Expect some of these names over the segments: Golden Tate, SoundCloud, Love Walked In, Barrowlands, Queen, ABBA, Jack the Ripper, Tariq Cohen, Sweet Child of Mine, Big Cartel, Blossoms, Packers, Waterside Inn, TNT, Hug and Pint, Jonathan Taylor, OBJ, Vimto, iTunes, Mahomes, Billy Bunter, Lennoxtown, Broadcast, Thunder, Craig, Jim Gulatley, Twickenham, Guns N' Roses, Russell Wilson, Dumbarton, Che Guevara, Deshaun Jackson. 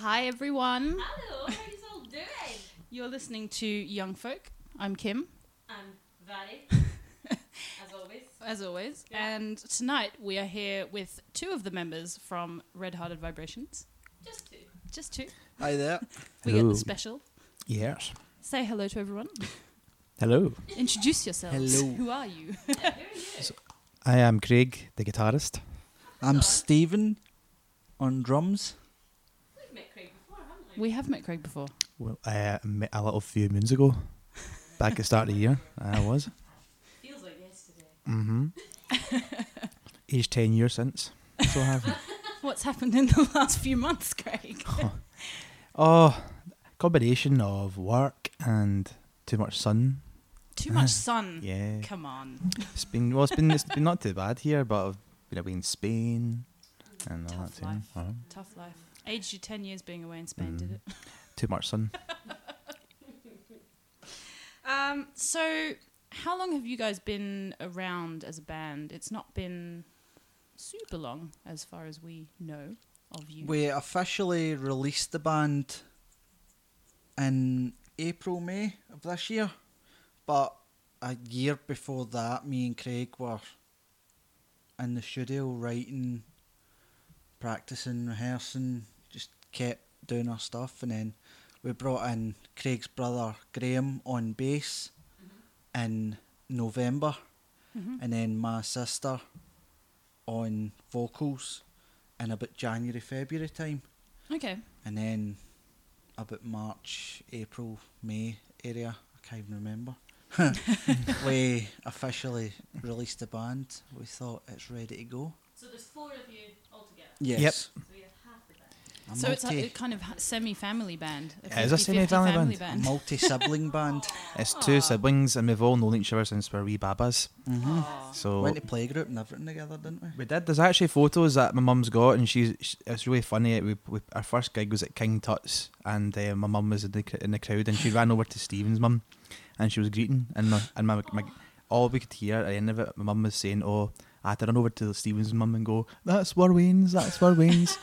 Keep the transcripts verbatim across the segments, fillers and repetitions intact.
Hi everyone. Hello, how are you all doing? You're listening to Young Folk. I'm Kim. I'm Vadi. As always. As always. Yeah. And tonight we are here with two of the members from Red Hearted Vibrations. Just two. Just two. Hi there. We hello. Get the special. Yes. Say hello to everyone. Hello. Introduce yourselves. Hello. Who are you? Yeah, who are you? So, I am Craig, the guitarist. I'm Sorry. Stephen on drums. We've met Craig before, haven't we? We have met Craig before. Well, I uh, met a little few moons ago. Back at the start of the year, I was. Feels like yesterday. Mm-hmm. Aged ten years since. So have we. What's happened in the last few months, Craig? oh, oh, combination of work and too much sun. Too much sun. Yeah. Come on. It's been well. It's been it's been not too bad here, but I've been away in Spain and all that too. Life. Oh. Tough life. Aged you ten years being away in Spain, mm. did it? Too much sun. um. So, how long have you guys been around as a band? It's not been super long, as far as we know of you. We officially released the band in April, May of this year. But a year before that, me and Craig were in the studio writing, practicing, rehearsing, just kept doing our stuff. And then we brought in Craig's brother Graham on bass mm-hmm. in November. Mm-hmm. And then my sister on vocals in about January, February time. Okay. And then about March, April, May area, I can't even remember. We officially released the band. We thought it's ready to go. So there's four of you altogether. Yes. Yep. So we have half the band. A so it's a, a kind of semi-family band. It is a semi-family family band. band. A multi-sibling band. It's two Aww. siblings, and we've all known each other since we're wee babas. Mm-hmm. So went to playgroup and everything together, didn't we? We did. There's actually photos that my mum's got, and she's. She, it's really funny. We, we, our first gig was at King Tut's, and uh, my mum was in the in the crowd, and she ran over to Stephen's mum. And she was greeting, and my, and my, my all we could hear at the end of it, my mum was saying, "Oh, I had to run over to Stephen's mum and go, that's Warwains, that's Warwains."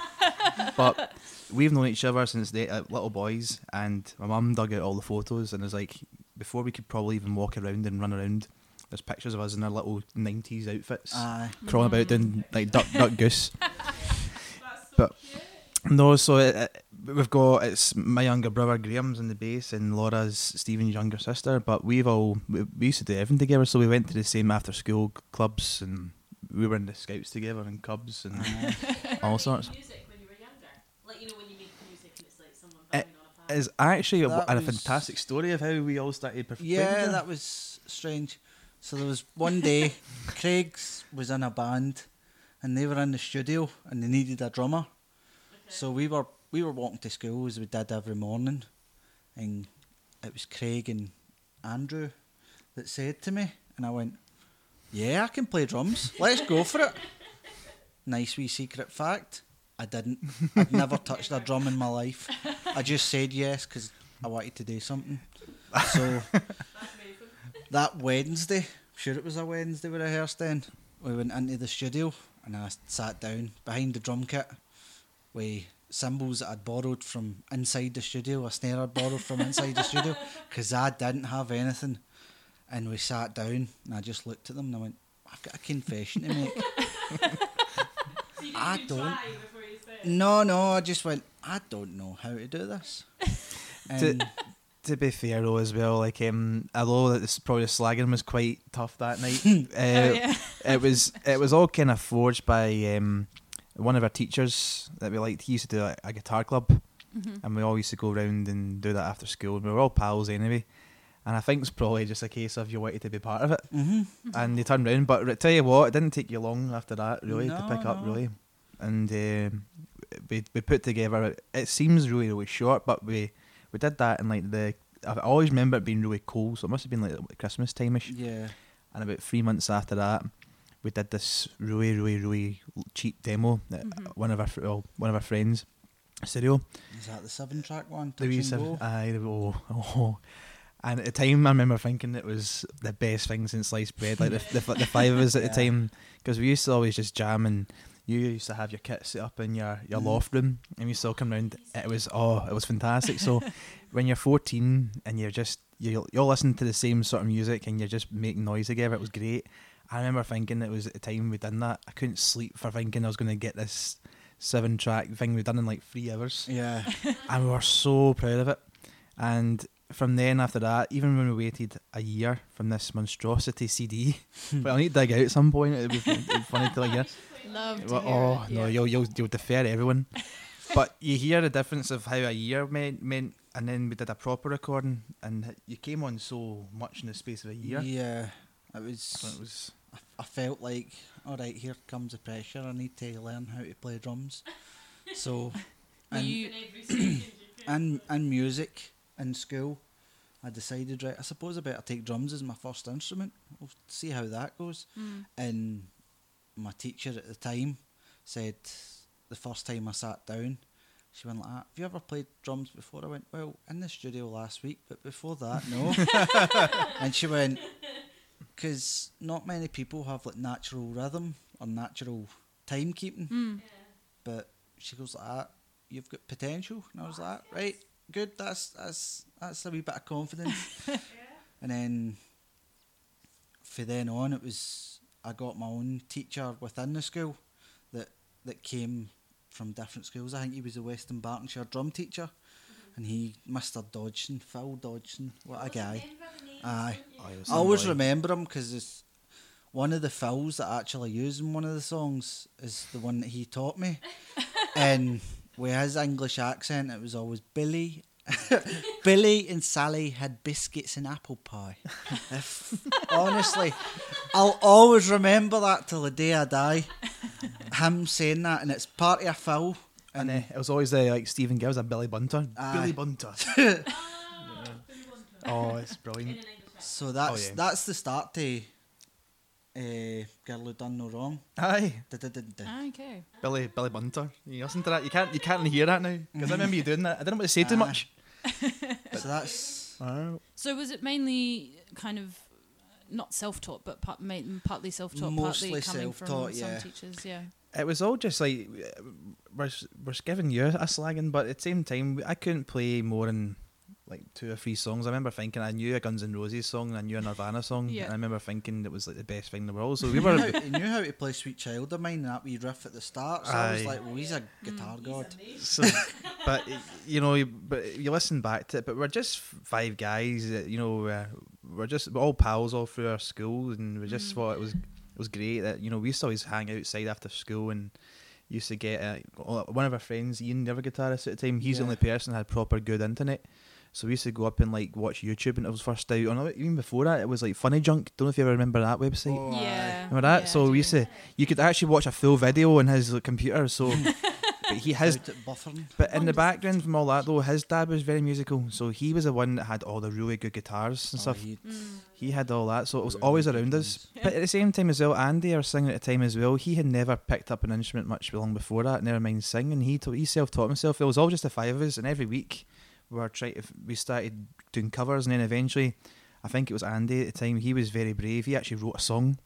But we've known each other since they uh, little boys, and my mum dug out all the photos, and it was like before we could probably even walk around and run around. There's pictures of us in our little nineties outfits, uh, crawling about doing like duck, duck, goose. That's so but cute. No, so. It, it, We've got, it's my younger brother Graham's on the bass and Laura's Stephen's younger sister, but we've all, we, we used to do everything together, so we went to the same after school clubs and we were in the Scouts together and Cubs and all sorts. Did you ever make music when you were younger? Like, you know, when you make music and it's like someone banging on a pad? It's actually a, a fantastic story of how we all started performing. Yeah, that was strange. So there was one day, Craig's was in a band and they were in the studio and they needed a drummer. Okay. So we were We were walking to school as we did every morning, and it was Craig and Andrew that said to me, and I went, "Yeah, I can play drums. Let's go for it." Nice wee secret fact: I didn't. I'd never touched a drum in my life. I just said yes because I wanted to do something. So that Wednesday, I'm sure it was a Wednesday we rehearsed. Then we went into the studio, and I sat down behind the drum kit. We cymbals that I'd borrowed from inside the studio, a snare I'd borrowed from inside the studio, because I didn't have anything. And we sat down, and I just looked at them, and I went, "I've got a confession to make." So I don't. No, no, I just went, "I don't know how to do this." And to, to be fair, though, as well, like, um, although that this probably slagging was quite tough that night, uh, oh, yeah. it was it was all kind of forged by. Um, One of our teachers that we liked, he used to do a, a guitar club, mm-hmm. and we all used to go round and do that after school. And we were all pals anyway, and I think it's probably just a case of you wanted to be part of it, mm-hmm. and you turned round. But I tell you what, it didn't take you long after that really no, to pick no. up really, and uh, we we put together. It seems really really short, but we we did that in like the. I always remember it being really cold, so it must have been like Christmas time-ish. Yeah, and about three months after that. We did this really, really, really cheap demo at mm-hmm. one of our fr- well, one of our friends' studio. Is that the seven-track one? The wee seven, aye, oh, oh. And at the time, I remember thinking it was the best thing since sliced bread. Like the the, the five of us at yeah. the time, because we used to always just jam and you used to have your kit set up in your, your mm. loft room, and we still come round. It was oh, it was fantastic. So when you're fourteen and you're just you you're listening to the same sort of music and you're just making noise together, it was great. I remember thinking it was at the time we done that, I couldn't sleep for thinking I was going to get this seven track thing we'd done in like three hours. Yeah, and we were so proud of it. And from then after that, even when we waited a year from this monstrosity C D, but I'll need to dig out at some point. It'd be, it'd be funny to like yeah. Love well, to oh it, yeah. no, you'll you'll you'll defer everyone. But you hear the difference of how a year meant meant, and then we did a proper recording, and you came on so much in the space of a year. Yeah, it was. It was I felt like, all right, here comes the pressure. I need to learn how to play drums. So, and you, and, and music in school, I decided, right, I suppose I better take drums as my first instrument. We'll see how that goes. Mm. And my teacher at the time said, the first time I sat down, she went like, ah, have you ever played drums before? I went, well, in the studio last week, but before that, no. And she went, because not many people have like natural rhythm or natural timekeeping. Mm. Yeah. But she goes like, ah, you've got potential. And I was like, ah, right, good, that's that's that's a wee bit of confidence. Yeah. And then from then on, it was, I got my own teacher within the school that that came from different schools. I think he was a Western Bartonshire drum teacher. Mm-hmm. And he, Mister Dodgson, Phil Dodgson, what a guy. Aye. Oh, I always annoying. remember him because one of the fills that I actually use in one of the songs is the one that he taught me. And with his English accent, it was always Billy. Billy and Sally had biscuits and apple pie. If, honestly, I'll always remember that till the day I die. Him saying that, and it's part of a fill. And, and uh, it was always uh, like Stephen gives a Billy Bunter. Aye. Billy Bunter. yeah. Oh, it's brilliant. So that's oh, yeah. that's the start to uh, Girl Who Done No Wrong. Aye. Ah, okay. Billy Billy Bunter. You listen to that? You can't you can't hear that now because I remember you doing that. I didn't want to say too uh, much. So that's. Uh, so was it mainly kind of not self-taught, but part, partly self-taught, mostly partly coming self-taught, from yeah. some teachers? Yeah. It was all just like we're we're giving you a slagging, but at the same time I couldn't play more than like two or three songs. I remember thinking I knew a Guns N' Roses song and I knew a Nirvana song, yeah. and I remember thinking it was like the best thing in the world. So we were. He b- knew how to play "Sweet Child of Mine" and that wee riff at the start. So Aye. I was like, "Well, he's a guitar mm, god." He's so, but you know, but you listen back to it. But we're just five guys. You know, uh, we're just we're all pals all through our school, and we just mm. thought it was it was great that you know we used to always hang outside after school and. Used to get uh, one of our friends, Ian, the other guitarist at the time. He's yeah. the only person that had proper good internet. So we used to go up and like watch YouTube, and it was first out. Or even before that, it was like Funny Junk. Don't know if you ever remember that website. Oh, yeah, remember that? Yeah, so we used to, you could actually watch a full video on his like, computer. So, but he has. But in the background from all that though, his dad was very musical. So he was the one that had all the really good guitars and oh, stuff. He, mm. he had all that, so it was always around us. But at the same time as well, Andy, our singer at the time as well, he had never picked up an instrument much long before that. Never mind singing. He t- he self taught himself. It was all just the five of us, and every week. We were trying to, we started doing covers, and then eventually, I think it was Andy at the time. He was very brave. He actually wrote a song,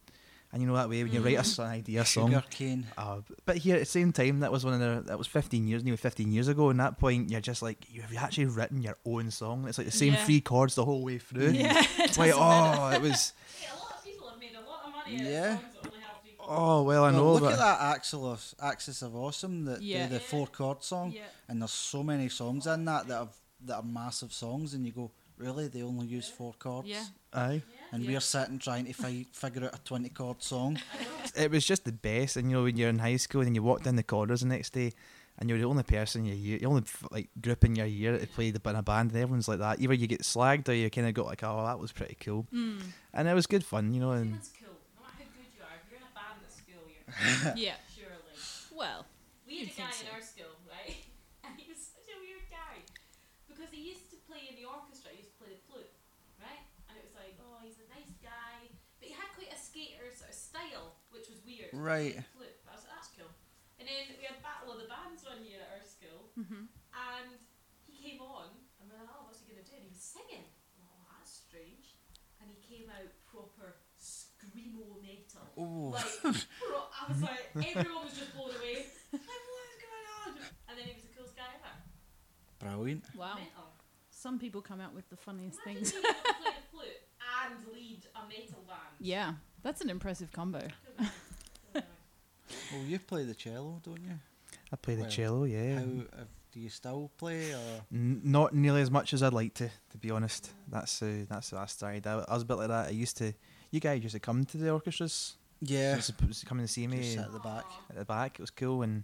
and you know that way when you write a, an idea song. Sugarcane. Uh, but here at the same time, that was one of the that was fifteen years, nearly fifteen years ago. And at that point, you're just like you've actually written your own song. It's like the same yeah. three chords the whole way through. Yeah, it like oh, matter. It was. Yeah, a lot of people have made a lot of money. Yeah. Out of songs that only have three chords. Oh well, I well, know. Look but at that Axis of Axis of Awesome, the yeah. the, the yeah. four chord song, yeah. and there's so many songs in that that have. That are massive songs, and you go, really? They only use four chords? Yeah. Aye. And yeah. we're sitting trying to fi- figure out a twenty chord song. It was just the best, and you know, when you're in high school and you walk down the corridors the next day, and you're the only person in your year, the only like group in your year that played in a band, and everyone's like that. Either you get slagged, or you kind of got like, oh, that was pretty cool, mm. and it was good fun, you know. And that's cool. No matter how good you are, if you're in a band at school, you're yeah, surely. Well, we had a guy so. in our school, right? Because he used to play in the orchestra, he used to play the flute, right? And it was like, oh, he's a nice guy. But he had quite a skater sort of style, which was weird. Right. Flute. But I was like, that's cool. And then we had Battle of the Bands one year at our school. Mm-hmm. And he came on, and we were like, oh, what's he going to do? And he was singing. Oh, that's strange. And he came out proper screamo metal. Oh. Like, pro- I was like, everyone was just blown Brilliant. Wow. Metal. Some people come out with the funniest Imagine things. Imagine you play the flute and lead a metal band. Yeah, that's an impressive combo. Well, you play the cello, don't you? I play well, the cello, yeah. How uh, do you still play? Or? N- not nearly as much as I'd like to, to be honest. That's uh, that's how I started. I, I was a bit like that. I used to. You guys used to come to the orchestras. Yeah. So coming to see me. Just sat at the back. At the back, it was cool, and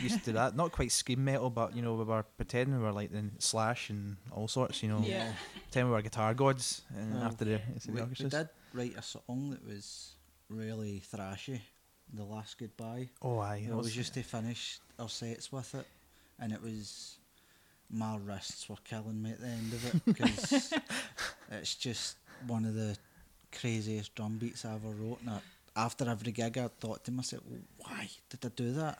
used to do that. Not quite scream metal, but you know, we were pretending we were like the Slash and all sorts. You know, yeah. Pretending we were guitar gods. And well, after the, the we, orchestras, we did write a song that was really thrashy. The Last Goodbye. Oh, aye. It was just to finish our sets with it, and it was my wrists were killing me at the end of it because it's just one of the craziest drum beats I ever wrote. And I, after every gig, I thought to myself, well, "Why did I do that?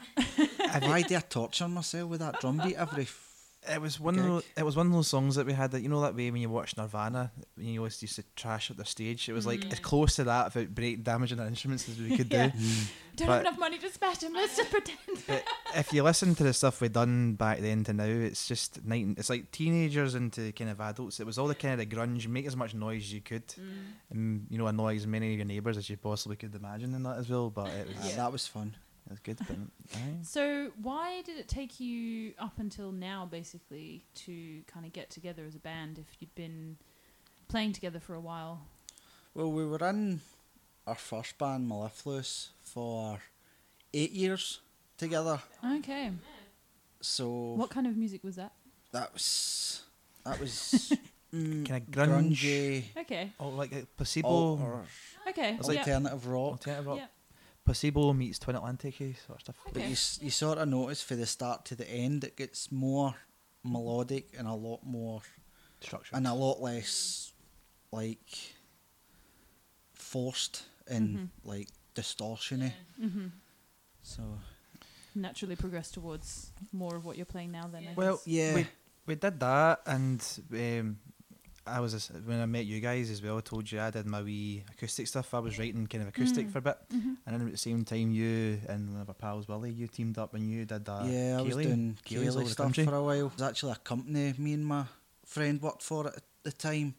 Why did I torture myself with that drum beat every?" F- it was one gig? Of those, it was one of those songs that we had that you know that way when you watch Nirvana, you always used to trash up their stage. It was like mm. as close to that without breaking, damaging our instruments as we could yeah. do. Mm. Don't but have enough money to spend them. Let's just pretend. If you listen to the stuff we've done back then to now, it's just night. It's like teenagers into kind of adults. It was all the kind of the grunge. Make as much noise as you could, mm. and you know annoy as many of your neighbours as you possibly could imagine in that as well. But it was, yeah. that was fun. That's good. So why did it take you up until now, basically, to kind of get together as a band if you'd been playing together for a while? Well, we were in our first band, Mellifluous, for eight years together. Okay. So... what kind of music was that? That was... That was... mm, kind of grunge. Grungy. Okay. Or like a placebo. Or, or okay. Or yep. Alternative rock. Alternative rock. Yep. Placebo meets Twin Atlantic, sort of stuff. Okay. But you you sort of notice from the start to the end, it gets more melodic and a lot more structured and a lot less like forced and mm-hmm. like distortiony. Yeah. Mm-hmm. So naturally progress towards more of what you're playing now. Then yeah. I well, yeah, we we did that, and um, I was a, when I met you guys as well. I told you I did my wee acoustic stuff. I was writing kind of acoustic mm. for a bit, mm-hmm. and then at the same time, you and one of our pals, Willie, you teamed up and you did that. Yeah, Keely. I was doing Keely stuff for a while. It was actually a company me and my friend worked for at the time.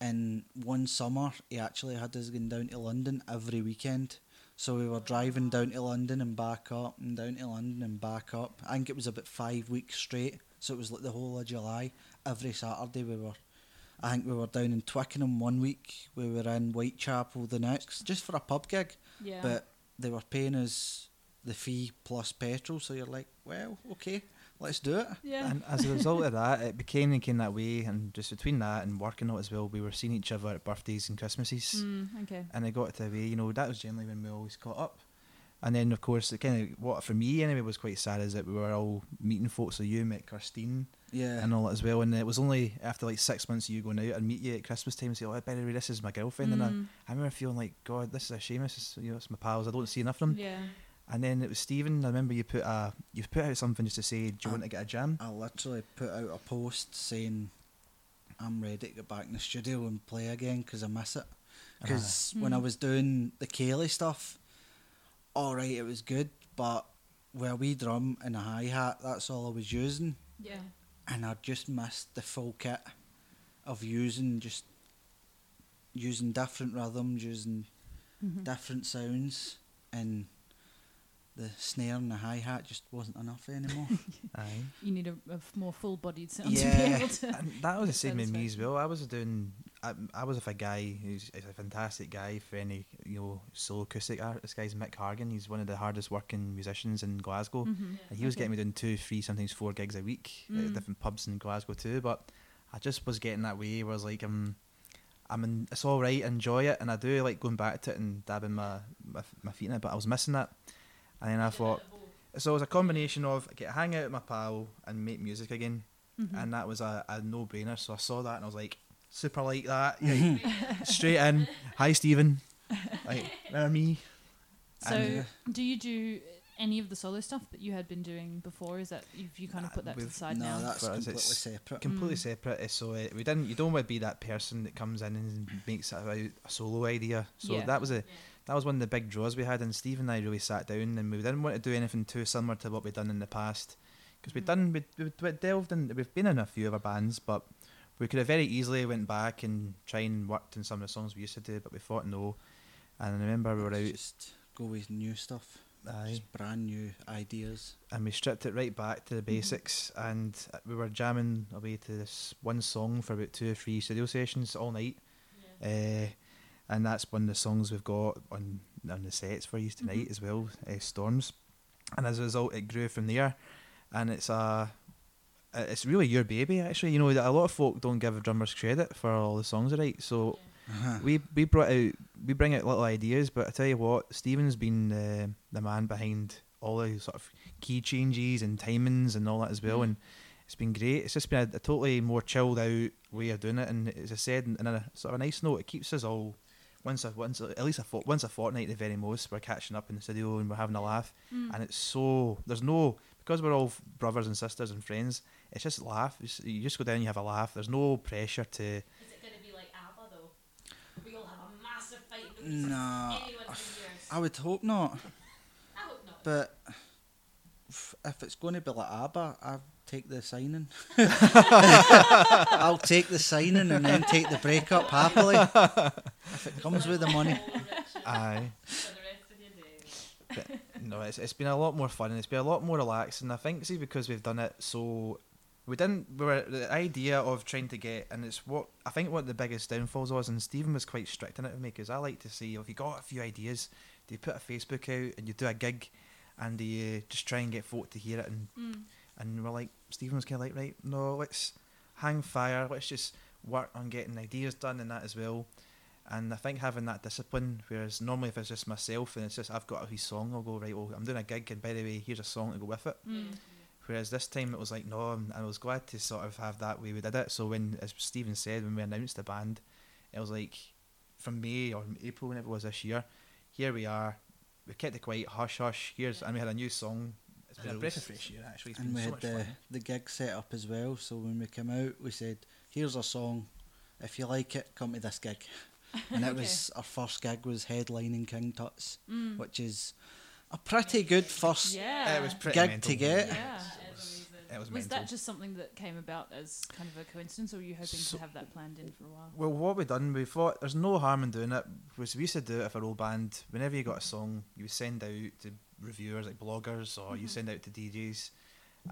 And one summer, he actually had us going down to London every weekend. So we were driving down to London and back up, and down to London and back up. I think it was about five weeks straight. So it was like the whole of July. Every Saturday we were. I think we were down in Twickenham one week, we were in Whitechapel the next, just for a pub gig. Yeah. But they were paying us the fee plus petrol, so you're like, well, okay, let's do it. Yeah. And as a result of that, it became and came that way, and just between that and working out as well, we were seeing each other at birthdays and Christmases. Mm, okay. And it got to the way, you know, that was generally when we always caught up. And then, of course, it kind of what for me anyway was quite sad is that we were all meeting folks. So you met Kirstine, yeah, and all that as well. And it was only after like six months of you going out and meet you at Christmas time and say, "Oh, by the way, this is my girlfriend." Mm. And I, I remember feeling like, "God, this is a shame. This is you know, it's my pals. I don't see enough of them." Yeah. And then it was Stephen. I remember you put a you put out something just to say, "Do you I, want to get a jam?" I literally put out a post saying, "I'm ready to get back in the studio and play again because I miss it." Because uh, when mm. I was doing the Kaylee stuff. All right, it was good, but with a wee drum and a hi-hat, that's all I was using. Yeah. And I just missed the full kit of using just using different rhythms, using mm-hmm. different sounds, and the snare and the hi-hat just wasn't enough anymore. Aye. You need a, a more full-bodied sound yeah. to be able to... And that was the same with me as well. I was doing... I, I was with a guy who's a fantastic guy for any you know solo acoustic artist. This guy's Mick Hargan. He's one of the hardest working musicians in Glasgow. Mm-hmm. Yeah. And he was okay. getting me doing two, three, sometimes four gigs a week mm. at different pubs in Glasgow too. But I just was getting that way where I was like, I'm, I'm in, it's all right, enjoy it. And I do like going back to it and dabbing my, my, my feet in it, but I was missing that. And then I thought, so it was a combination of get hang out with my pal and make music again. Mm-hmm. And that was a, a no-brainer. So I saw that and I was like, super like that. Like, straight in. Hi, Stephen. Like, remember me? So, and, uh, do you do any of the solo stuff that you had been doing before? Is that, if you kind of put that to the side no, now? No, that's but completely it's separate. Completely mm. separate. So, uh, we didn't, you don't want to be that person that comes in and makes a, a solo idea. So, yeah. that was a... Yeah. That was one of the big draws we had, and Steve and I really sat down, and we didn't want to do anything too similar to what we'd done in the past. because we've done we we delved in. We've been in a few other bands, but we could have very easily went back and tried and worked in some of the songs we used to do, but we thought no. And I remember we were out. Just go with new stuff. Aye. Just brand new ideas. And we stripped it right back to the basics, and we were jamming away to this one song for about two or three studio sessions all night. Yeah. Uh, and that's one of the songs we've got on, on the sets for you tonight mm-hmm. as well, uh, Storms. And as a result, it grew from there. And it's a, it's really your baby, actually. You know, a lot of folk don't give drummers credit for all the songs they write, so... Yeah. Uh-huh. We we brought out we bring out little ideas, but I tell you what, Stephen's been uh, the man behind all the sort of key changes and timings and all that as well, mm. and it's been great. It's just been a, a totally more chilled out way of doing it, and as I said, in a sort of a nice note, it keeps us all once a once a, at least a once a fortnight at the very most. We're catching up in the studio and we're having a laugh, mm. and it's so there's no because we're all brothers and sisters and friends. It's just laugh. It's, you just go down, and you have a laugh. There's no pressure to. No, I would hope not. I hope not. But if it's going to be like ABBA, I'll take the signing. I'll take the signing and then take the breakup happily. If it comes with the money. Aye. But, no, it's it's been a lot more fun and it's been a lot more relaxing. I think, see, because we've done it so... We didn't, we were, the idea of trying to get, and it's what, I think what the biggest downfalls was, and Stephen was quite strict on it with me, because I like to see, if you got a few ideas, do you put a Facebook out, and you do a gig, and do you just try and get folk to hear it, and mm. and we're like, Stephen was kind of like, right, no, let's hang fire, let's just work on getting ideas done and that as well, and I think having that discipline, whereas normally if it's just myself, and it's just, I've got a wee song, I'll go, right, well, I'm doing a gig, and by the way, here's a song to go with it. Mm. Whereas this time it was like, no, and I was glad to sort of have that way we did it. So when, as Stephen said, when we announced the band, it was like, from May or April, whenever it was this year, here we are, we kept it quiet, hush, hush, here's, and we had a new song. It's been it a breath of fresh air, actually. It's and been we so had the, the gig set up as well, so when we came out, we said, here's our song, if you like it, come to this gig. And it okay. was, our first gig was headlining King Tut's, mm. which is... A pretty good first yeah. it was pretty gig mental. To get. Yeah. It was, it was, was that just something that came about as kind of a coincidence, or were you hoping so, to have that planned in for a while? Well, what we done, we thought there's no harm in doing it. We used to do it with our old band. Whenever you got a song, you would send out to reviewers, like bloggers, or mm-hmm. you send out to D Js.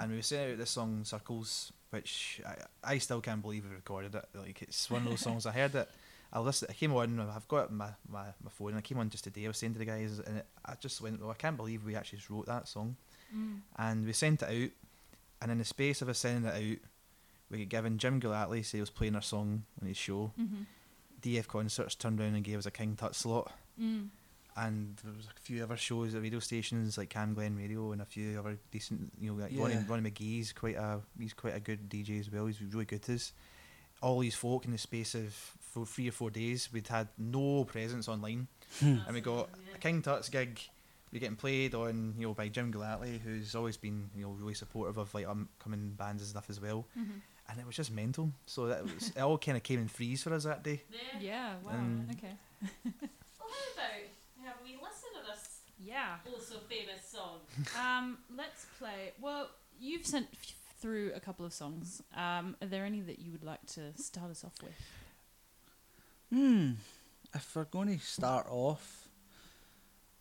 And we would send out the song Circles, which I, I still can't believe we recorded it. Like, it's one of those songs I heard it. I listened, I came on, I've got my, my, my phone, and I came on just today, I was saying to the guys, and it, I just went, oh, I can't believe we actually wrote that song. Mm. And we sent it out, and in the space of us sending it out, we got given Jim Gulatley, say he was playing our song on his show, mm-hmm. D F Concerts turned around and gave us a King Tut slot, mm. and there was a few other shows at radio stations, like Cam Glen Radio, and a few other decent, you know, like yeah. Ronnie, Ronnie McGee's quite a, he's quite a good D J as well, he's really good to us. All these folk in the space of for three or four days, we'd had no presence online, hmm. and we got a King Tut's gig. We're getting played on, you know, by Jim Gulatley, who's always been, you know, really supportive of like upcoming bands and stuff as well. Mm-hmm. And it was just mental. So that was, it all kind of came in threes for us that day. Yeah. yeah wow. Um, okay. Well, how about have we listened to this? Yeah. Also famous song. um, let's play. Well, you've sent. F- through a couple of songs. Um, are there any that you would like to start us off with? Hmm. If we're going to start off,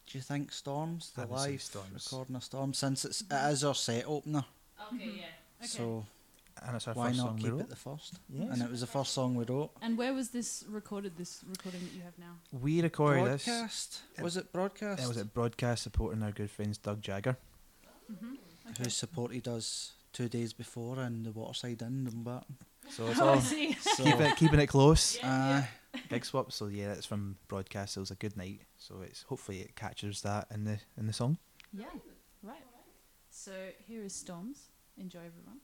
do you think Storms? The live Storms. Recording a Storm, since it's, it is our set opener. Okay, yeah. Okay. So, and it's our why first not song keep we wrote? It the first? Yes. And it was the first song we wrote. And where was this recorded, this recording that you have now? We recorded Broadcast. this. Broadcast? Was it Broadcast? It was at Broadcast, supporting our good friends Doug Jagger. Mm-hmm. Okay. Who supported us two days before in the Waterside Inn, Dumbarton. So it's all so keep it, keeping it close. Yeah, uh, yeah. Gig swap. So yeah, that's from Broadcast. It was a good night. So it's hopefully it captures that in the in the song. Yeah, right. So here is Storms. Enjoy, everyone.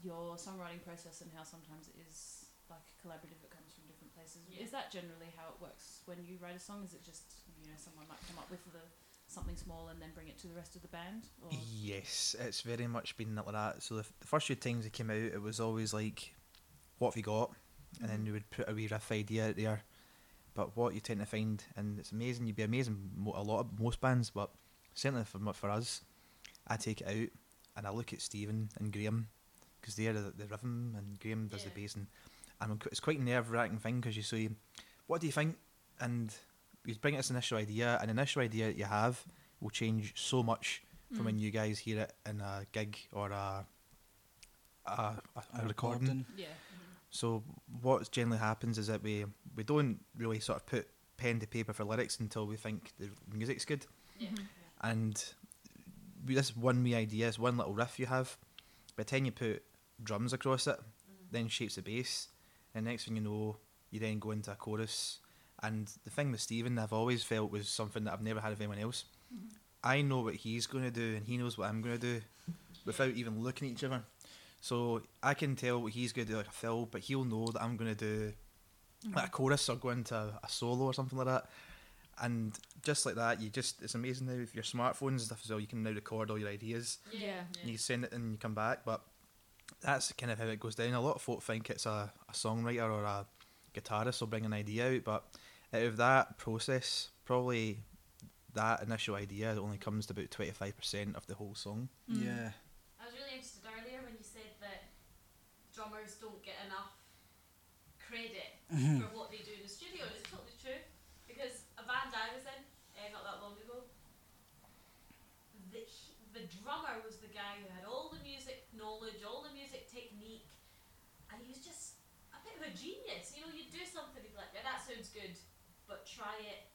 your songwriting process and how sometimes it is like collaborative, it comes from different places. Yeah. Is that generally how it works when you write a song? Is it just, you know, someone might come up with the something small and then bring it to the rest of the band? Or? Yes, it's very much been like that. So the, f- the first few times it came out, it was always like, what have you got? Mm-hmm. And then you would put a wee riff idea out there. But what you tend to find, and it's amazing, you'd be amazing a lot of most bands, but certainly for for us, I take it out and I look at Stephen and Graham, because they're the, the rhythm and Graham does yeah. the bass, and, and it's quite a nerve-wracking thing, because you say, what do you think? And you bring this initial idea, and the initial idea that you have will change so much mm. from when you guys hear it in a gig or a, a, a, a recording. Yeah. So what generally happens is that we, we don't really sort of put pen to paper for lyrics until we think the music's good. Yeah. And we, this one wee idea, this one little riff you have, by the time you put drums across it, mm-hmm. then shapes the bass, and next thing you know, you then go into a chorus. And the thing with Stephen, I've always felt was something that I've never had with anyone else. Mm-hmm. I know what he's going to do, and he knows what I'm going to do, without even looking at each other. So I can tell what he's going to do, like a fill, but he'll know that I'm going to do like a chorus or go into a, a solo or something like that. And just like that, you just, it's amazing now with your smartphones and stuff as well, you can now record all your ideas. Yeah. yeah. And you send it and you come back, but that's kind of how it goes down. A lot of folk think it's a, a songwriter or a guitarist will bring an idea out, but out of that process, probably that initial idea only comes to about twenty-five percent of the whole song. Mm. Yeah. I was really interested earlier when you said that drummers don't get enough credit mm-hmm. for what they do in the studio, and it's totally true, because a band I was in eh, not that long ago, the, the drummer was the guy who had all the music knowledge, all the music technique, and he was just a bit of a genius. You know, you'd do something, he'd be like, yeah, that sounds good, but try it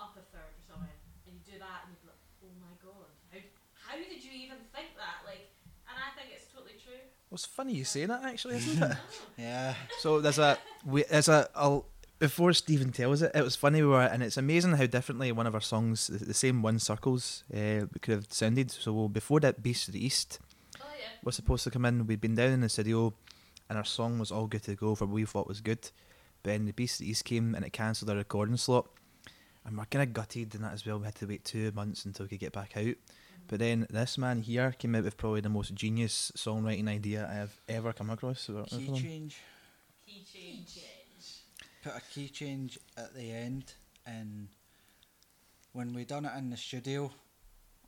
up a third or something, and you do that, and you'd be like, oh my god, how How did you even think that? Like, and I think it's totally true. Well, it's funny you saying that, actually, isn't it? Yeah. So there's a, we, there's a, I'll, before Stephen tells it, it was funny, we were, and it's amazing how differently one of our songs, the, the same one, Circles, uh, could have sounded. So before that, Beast of the East oh, yeah. was supposed to come in. We'd been down in the studio, and our song was all good to go for what we thought was good. But then the Beast of the East came, and it cancelled our recording slot. And we're kind of gutted in that as well. We had to wait two months until we could get back out. But then this man here came out with probably the most genius songwriting idea I have ever come across. Key everyone. change. Key change. Put a key change at the end, and when we done it in the studio,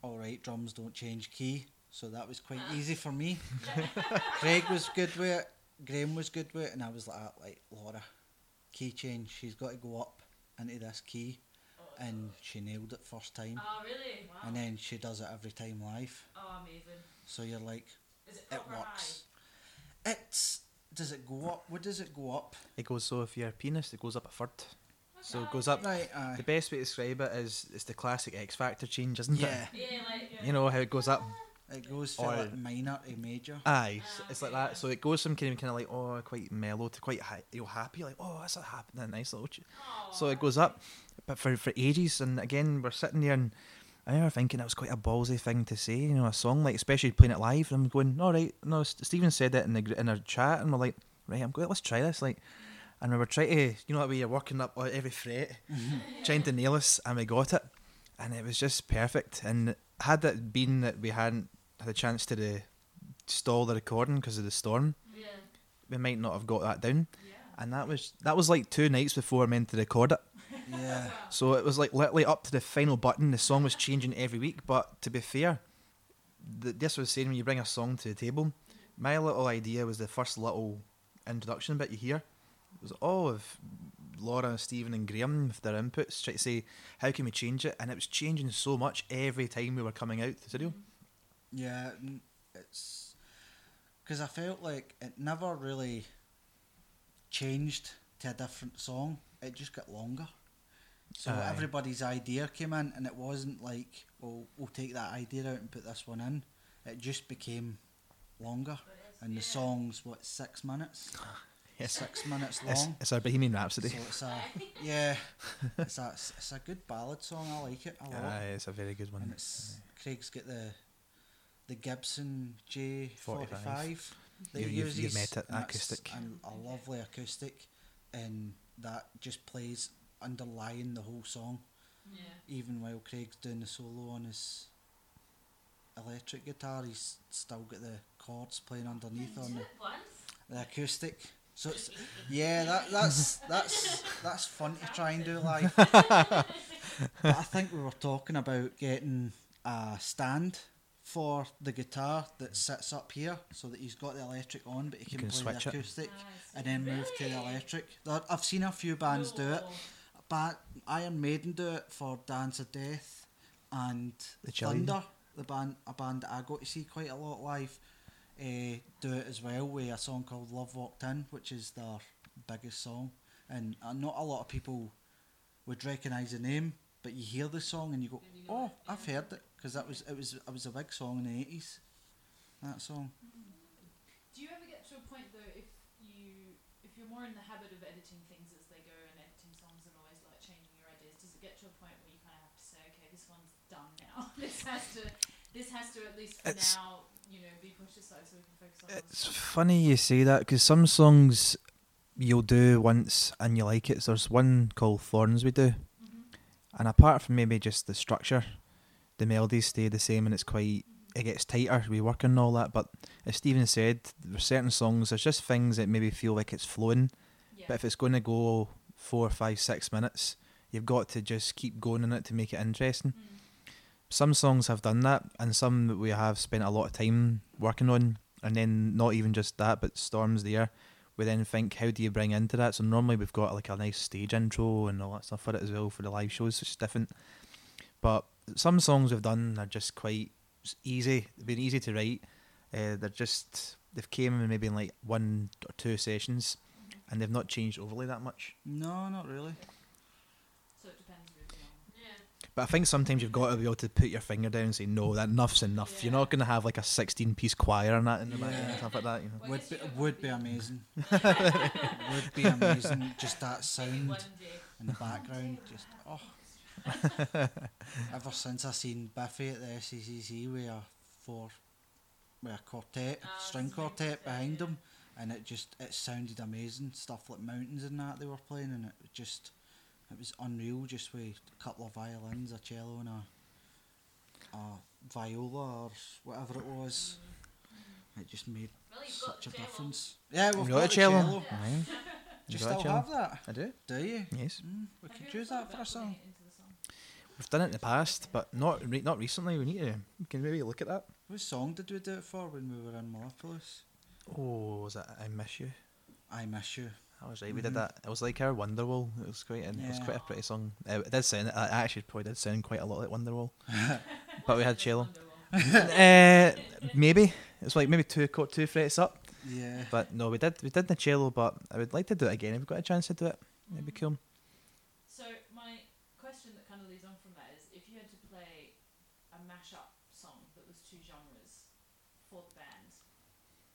all right, drums don't change key, so that was quite uh. easy for me. Craig was good with it, Graham was good with it, and I was like, ah, like Laura, key change. She's got to go up into this key. And she nailed it first time. Oh, really? Wow. And then she does it every time live. Oh, amazing. So you're like, Is it, it works. High? It's, does it go up? What does it go up? It goes, so if you're a pianist, it goes up a third. Okay. So it goes up. Right, aye. The best way to describe it is it's the classic X Factor change, isn't yeah. it? Yeah. Like, yeah. You know how it goes up. It goes from like minor to major. Aye, ah, it's okay. like that. So it goes from kind of, kind of like, oh, quite mellow to quite hi- you know, happy. Like, oh, that's a happy, a nice little tune. So it goes up, but for, for ages. And again, we're sitting there, and I remember thinking that was quite a ballsy thing to say. You know, a song, like, especially playing it live. And I'm going, all right, no, Stephen said that in the in our chat, and we're like, right, I'm going, let's try this. Like, and we were trying to, you know, that way you're working up every fret, trying to nail us, and we got it, and it was just perfect. And had it been that we hadn't had a chance to the, stall the recording because of the storm, yeah. we might not have got that down. Yeah. And that was that was like two nights before we were meant to record it. Yeah. So it was like literally up to the final button. The song was changing every week. But to be fair, the, this was saying when you bring a song to the table, my little idea was the first little introduction bit you hear. It was all of Laura, Stephen and Graham with their inputs, try to say, how can we change it? And it was changing so much every time we were coming out to the studio. Yeah, it's because I felt like it never really changed to a different song. It just got longer. So Aye. everybody's idea came in, and it wasn't like, oh, we'll take that idea out and put this one in. It just became longer. And the yeah. song's, what, six minutes? Yes. Six minutes long. It's, it's a Bohemian Rhapsody. So it's a, yeah, it's a, it's a good ballad song. I like it a lot. Aye, it's a very good one. And it's Aye. Craig's got the the Gibson J forty-five that you, he uses. You've met it, acoustic. And a lovely acoustic, and that just plays underlying the whole song. Yeah. Even while Craig's doing the solo on his electric guitar, he's still got the chords playing underneath on the, the acoustic. So it's yeah, that that's that's that's fun to try and do live. But I think we were talking about getting a stand for the guitar that sits up here, so that he's got the electric on, but he can, can play the acoustic ah, and then really? move to the electric. I've seen a few bands no. do it. But Iron Maiden do it for Dance of Death, and the Thunder, the band, a band that I go to see quite a lot live, uh, do it as well with a song called Love Walked In, which is their biggest song. And uh, not a lot of people would recognise the name, but you hear the song and you go, you oh, it, yeah. I've heard it, because that was, it was, it was a big song in the eighties, that song. Mm-hmm. Do you ever get to a point, though, if, you, if you're more in the habit of editing things as they go and editing songs and always like changing your ideas, does it get to a point where you kind of have to say, okay, this one's done now, this has to, this has to at least for it's now, you know, be pushed aside so we can focus on it's it? It's funny you say that, because some songs you'll do once and you like it. So there's one called Thorns we do, mm-hmm. and apart from maybe just the structure, the melodies stay the same, and it's quite, mm-hmm. it gets tighter, we work on all that. But as Stephen said, there's certain songs, there's just things that maybe feel like it's flowing, yeah. but if it's going to go four, five, six minutes, you've got to just keep going on it to make it interesting. Mm-hmm. Some songs have done that, and some that we have spent a lot of time working on, and then not even just that, but Storm's there. We then think, how do you bring into that? So normally we've got like a nice stage intro and all that stuff for it as well for the live shows, so it's different. But some songs we've done are just quite easy. They've been easy to write. Uh, they're just, they've came maybe in like one or two sessions, and they've not changed overly that much. No, not really. So it depends really on. Yeah. But I think sometimes you've got to be able to put your finger down and say, no, that enough's enough. Yeah. You're not going to have like a sixteen-piece choir and that in the yeah. back and stuff like that. You know? Well, would be, would be amazing. Would be amazing. Just that sound in the background. Just, oh. Ever since I seen Biffy at the S C C C with a four, with a quartet, oh, string quartet behind yeah. him, and it just, it sounded amazing. Stuff like Mountains and that they were playing, and it just, it was unreal. Just with a couple of violins, a cello, and a, a viola or whatever it was. It just made well, such a difference. Yeah, we've got, got a cello. cello. Yeah. Yeah. Do you still have that? I do. Do you? Yes. Mm, we have could use that for a song. We've done it in the past, but not re- not recently. We need to. We can maybe look at that. What song did we do it for when we were in Mellifluous? Oh, was that I Miss You? I Miss You. I was right. Mm-hmm. We did that. It was like our Wonderwall. It was quite. An, yeah. It was quite a pretty song. Uh, it did sound. It actually probably did sound quite a lot like Wonderwall. But we had cello. uh, maybe it's like maybe two two frets up. Yeah. But no, we did we did the cello. But I would like to do it again if we've got a chance to do it. Mm-hmm. It'd be cool.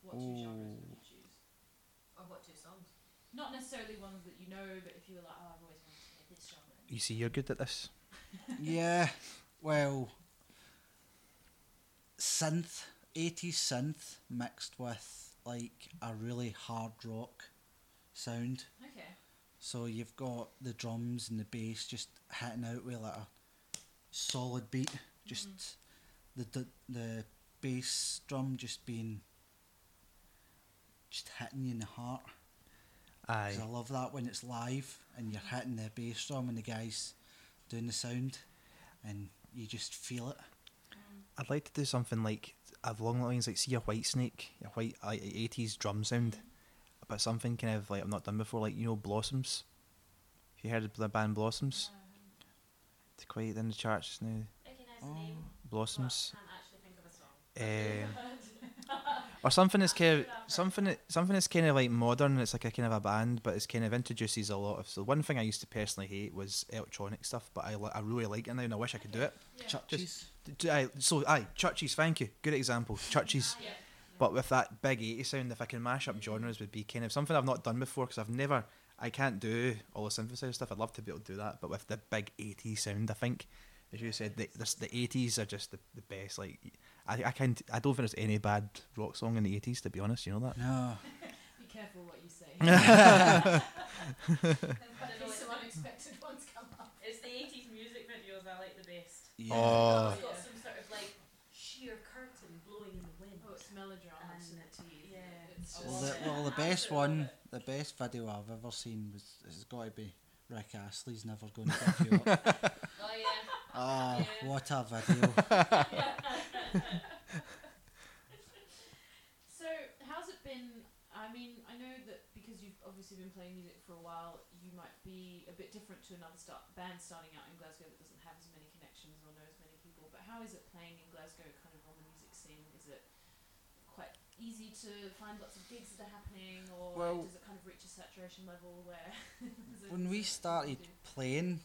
What two genres would you choose? Or what two songs? Not necessarily ones that you know, but if you were like, oh, I've always wanted to play this genre. You see, you're good at this. Yeah, well, synth, eighties synth mixed with like a really hard rock sound. Okay. So you've got the drums and the bass just hitting out with like a solid beat. Just mm-hmm. the, the the bass drum just being. Just hitting you in the heart. Aye. Because I love that when it's live and you're hitting the bass drum and the guy's doing the sound and you just feel it. I'd like to do something like, I've long lines like, see a White Snake, a white like, eighties drum sound, but something kind of like I've not done before, like, you know, Blossoms. Have you heard of the band Blossoms? Um, it's quite in the charts now. Okay, nice oh. name. Blossoms. Well, I can't actually think of a song. Um, Or something that's kind of something something that's kind of like modern. It's like a kind of a band, but it's kind of introduces a lot of. So one thing I used to personally hate was electronic stuff, but I, li- I really like it now, and I wish I could do it. Yeah. Churches. Just, I, so aye, Churches. Thank you. Good example. Churches. Yeah. But with that big eighties sound, if I can mash up genres, would be kind of something I've not done before, because I've never. I can't do all the synthesizer stuff. I'd love to be able to do that, but with the big eighties sound, I think as you said, the this, the eighties are just the, the best. Like, I I can't I don't think there's any bad rock song in the eighties, to be honest. You know that? No. Be careful what you say. Some unexpected ones come up. It's the eighties music videos I like the best. Yeah. Oh. It's got some sort of like sheer curtain blowing in the wind. Oh, it's melodrama, isn't it? Yeah. It's well, the, well, the best one, the best video I've ever seen was it's got to be Rick Astley's Never Gonna Give You Up. Oh yeah. Oh, yeah. What a video. So, how's it been? I mean, I know that because you've obviously been playing music for a while, you might be a bit different to another start, band starting out in Glasgow that doesn't have as many connections or know as many people, but how is it playing in Glasgow kind of on the music scene? Is it quite easy to find lots of gigs that are happening, or well, does it kind of reach a saturation level where... When we started playing...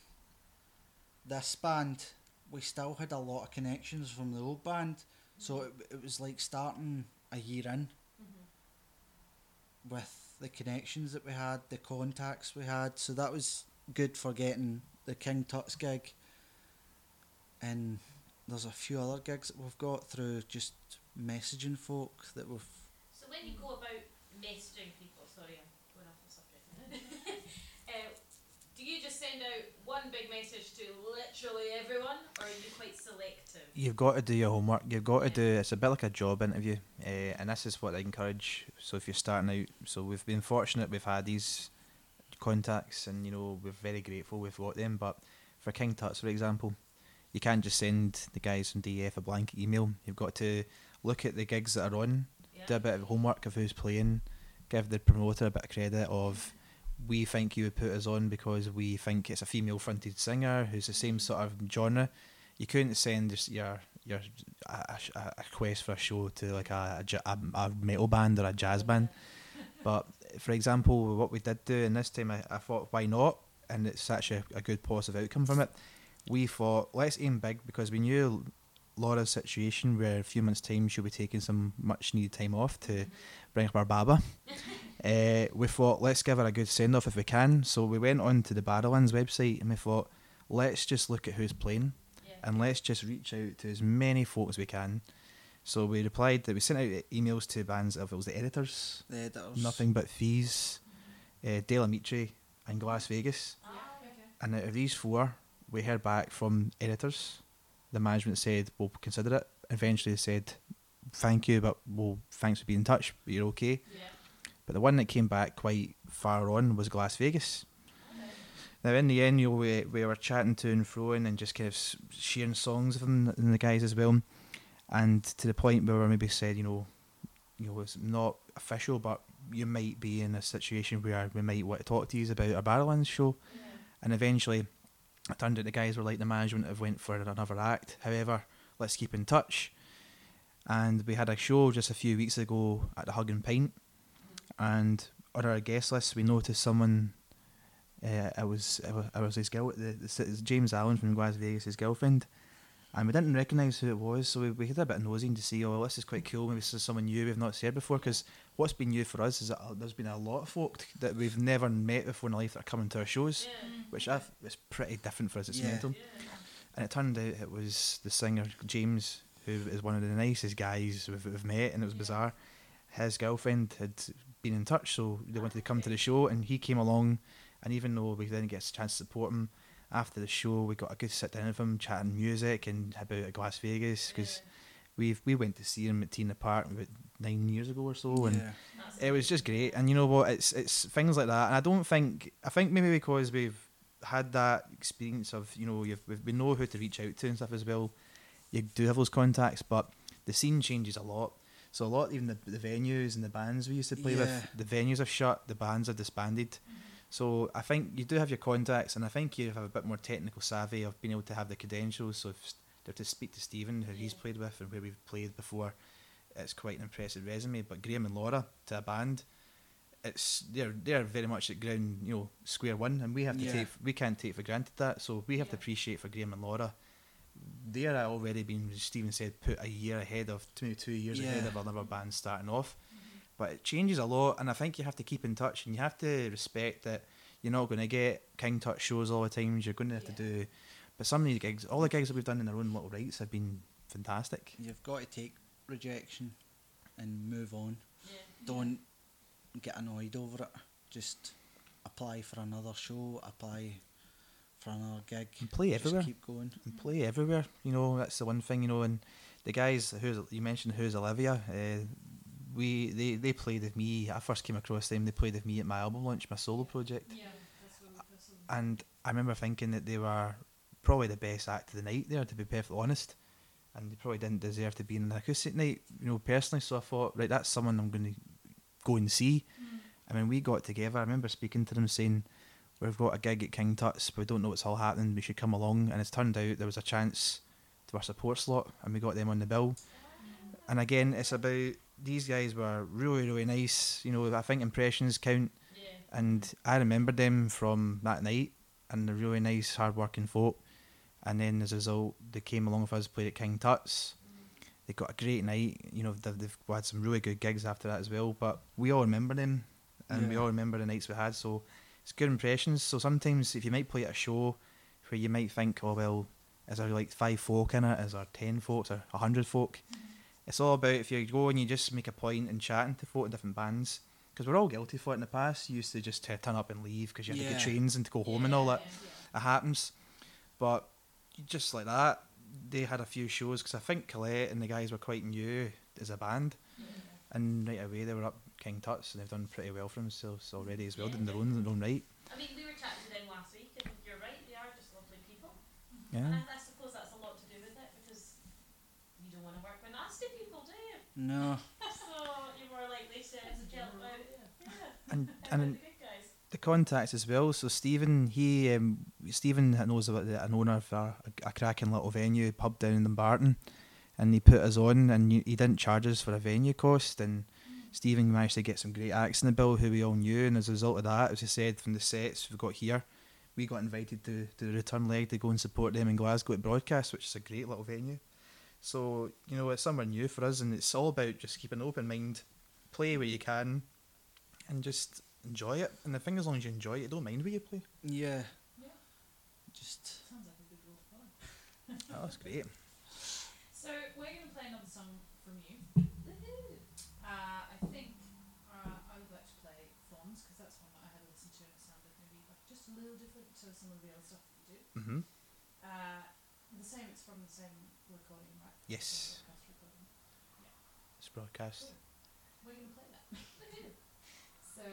This band, we still had a lot of connections from the old band, mm-hmm. so it, it was like starting a year in mm-hmm. with the connections that we had, the contacts we had, so that was good for getting the King Tut's gig, and there's a few other gigs that we've got through just messaging folk that we've... So when you go about messaging people, sorry, I'm going off the subject. uh, Do you just send out one big message to literally everyone, or are you quite selective? You've got to do your homework. You've got to yeah. do, it's a bit like a job interview, uh, and this is what I encourage. So if you're starting out, so we've been fortunate, we've had these contacts, and you know, we're very grateful we've got them, but for King Tut's, for example, you can't just send the guys from D F a blank email. You've got to look at the gigs that are on, yeah. do a bit of homework of who's playing, give the promoter a bit of credit of... we think you would put us on because we think it's a female-fronted singer who's the same sort of genre. You couldn't send just your your a, a, a quest for a show to like a, a, a metal band or a jazz band. But for example, what we did do, and this time I, I thought, why not? And it's actually a, a good positive outcome from it. We thought, let's aim big, because we knew Laura's situation where a few months' time she'll be taking some much-needed time off to bring up our Baba. Uh, we thought, let's give her a good send-off if we can. So we went on to the Barrowlands website and we thought, let's just look at who's playing yeah. and let's just reach out to as many folks as we can. So we replied that we sent out emails to bands of, it was the Editors, the editors. Nothing But Thieves, mm-hmm. uh, Dale Amitri and Glasvegas. Oh, okay. And out of these four, we heard back from Editors. The management said, we'll consider it. Eventually they said, thank you, but well, thanks for being in touch, but you're okay. Yeah. But the one that came back quite far on was Glasvegas. Okay. Now, in the end, you know, we, we were chatting to and fro and just kind of sharing songs of them and the guys as well. And to the point where we maybe said, you know, you know, it's not official, but you might be in a situation where we might want to talk to you about a Barrowlands show. Yeah. And eventually, it turned out the guys were like the management have went for another act. However, let's keep in touch. And we had a show just a few weeks ago at the Hug and Pint. And on our guest list, we noticed someone. Uh, I was, I was his girl, the, the James Allen from Glasvegas, his girlfriend, and we didn't recognise who it was. So we, we had a bit of nosing to see. Oh, this is quite cool. Maybe this is someone new we've not seen before. Because what's been new for us is that there's been a lot of folk that we've never met before in life that are coming to our shows, yeah. which I is pretty different for us. It's yeah. mental. Yeah. And it turned out it was the singer James, who is one of the nicest guys we've, we've met, and it was yeah. bizarre. His girlfriend had been in touch, so they wanted to come to the show, and he came along, and even though we didn't get a chance to support him after the show, we got a good sit down with him, chatting music and about Glasvegas, because yeah. we we went to see him at Tina Park about nine years ago or so, and yeah. it was just great. And you know what, it's it's things like that, and I don't think I think maybe because we've had that experience of, you know, you've, we know who to reach out to and stuff as well. You do have those contacts, but the scene changes a lot. So a lot, even the, the venues and the bands we used to play yeah. with, the venues are shut, the bands are disbanded. Mm-hmm. So I think you do have your contacts, and I think you have a bit more technical savvy of being able to have the credentials. So if they're to speak to Stephen, who yeah. he's played with and where we've played before, it's quite an impressive resume. But Graham and Laura, to a band, it's they're they're very much at ground, you know, square one, and we have to yeah. take we can't take for granted that. So we have yeah. to appreciate for Graham and Laura. There I already been, as Stephen said, put a year ahead of two, two years yeah. ahead of another band starting off. Mm-hmm. But it changes a lot, and I think you have to keep in touch, and you have to respect that you're not going to get King Tut shows all the time. You're going to have yeah. to do But some of these gigs, all the gigs that we've done in our own little rights have been fantastic. You've got to take rejection and move on. Yeah. Don't get annoyed over it. Just apply for another show, apply for another gig. And play just everywhere. Keep going. And play everywhere. You know, that's the one thing, you know, and the guys, who's you mentioned Who's Olivia, uh, we they, they played with me. I first came across them, they played with me at my album launch, my solo project. Yeah, that's what that's what and I remember thinking that they were probably the best act of the night there, to be perfectly honest. And they probably didn't deserve to be in an acoustic night, you know, personally. So I thought, right, that's someone I'm going to go and see. Mm. And when we got together, I remember speaking to them saying, we've got a gig at King Tut's, but we don't know what's all happening, we should come along. And it's turned out there was a chance to our support slot, and we got them on the bill. And again, it's about, these guys were really, really nice. You know, I think impressions count. Yeah. And I remembered them from that night, and they're really nice, hard-working folk. And then as a result, they came along with us, played at King Tut's. They got a great night. You know, they've, they've had some really good gigs after that as well. But we all remember them, and yeah. we all remember the nights we had. So it's good impressions. So sometimes if you might play at a show where you might think, oh, well, is there like five folk in it? Is there ten folk or a hundred folk? It's all about if you go and you just make a point in chatting to folk in different bands. Because we're all guilty for it in the past. You used to just uh, turn up and leave because you had yeah. to get trains and to go home yeah, and all that. Yeah, yeah. It happens. But just like that, they had a few shows because I think Colette and the guys were quite new as a band, yeah. and right away they were up King Tut's, and they've done pretty well for themselves already as well, yeah. in their own, their own right. I mean, we were chatting to them last week, and you're right, they are just lovely people. Yeah. And I, I suppose that's a lot to do with it, because you don't want to work with nasty people, do you? No. So you're more likely to gel out. Yeah. And and. and the contacts as well. So Stephen, he um, Stephen knows about the, an owner of a, a cracking little venue pub down in Dumbarton, and he put us on, and he didn't charge us for a venue cost. And mm. Stephen managed to get some great acts in the bill who we all knew. And as a result of that, as he said, from the sets we've got here, we got invited to, to the return leg to go and support them in Glasgow at Broadcast, which is a great little venue. So you know, it's somewhere new for us, and it's all about just keeping an open mind, play where you can, and just enjoy it. And the thing, as long as you enjoy it, don't mind where you play. Yeah. Yeah. Just sounds like a good role for fun. Oh, that's great. So we're going to play another song from you. Uh, I think uh, I would like to play Thorns, because that's one that I had listened to, and it sounded maybe like just a little different to some of the other stuff that you do. Mm-hmm. Uh, the same. It's from the same recording, right? Yes. Broadcast recording. Yeah. It's Broadcast. Cool. We're going to play that. So.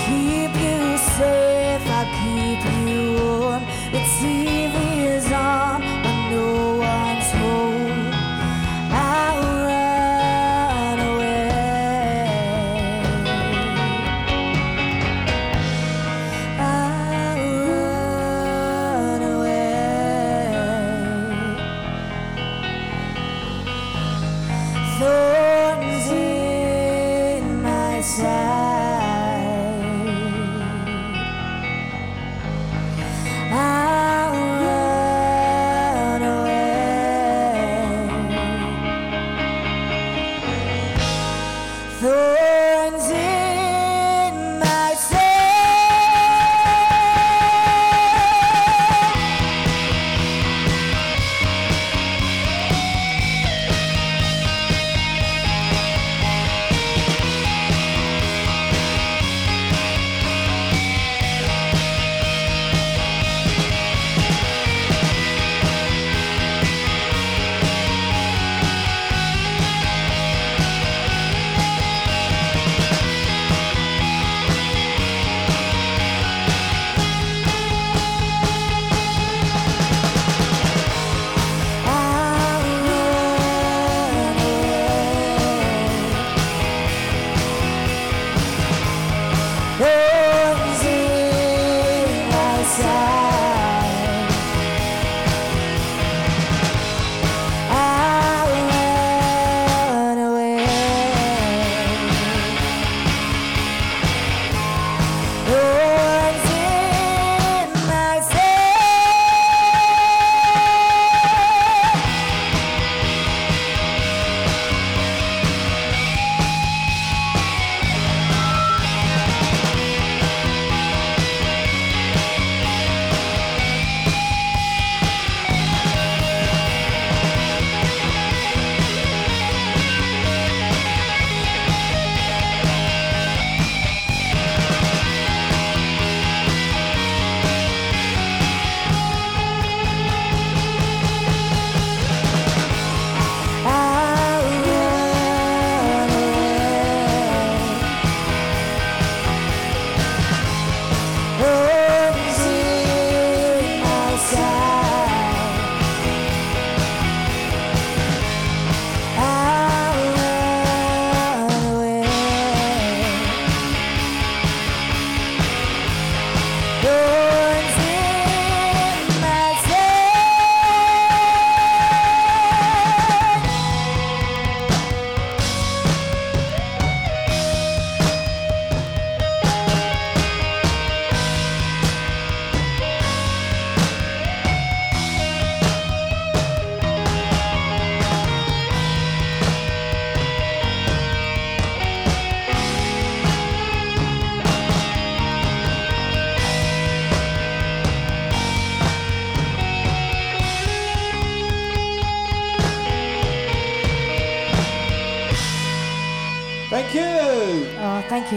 Keep you safe. Thank you.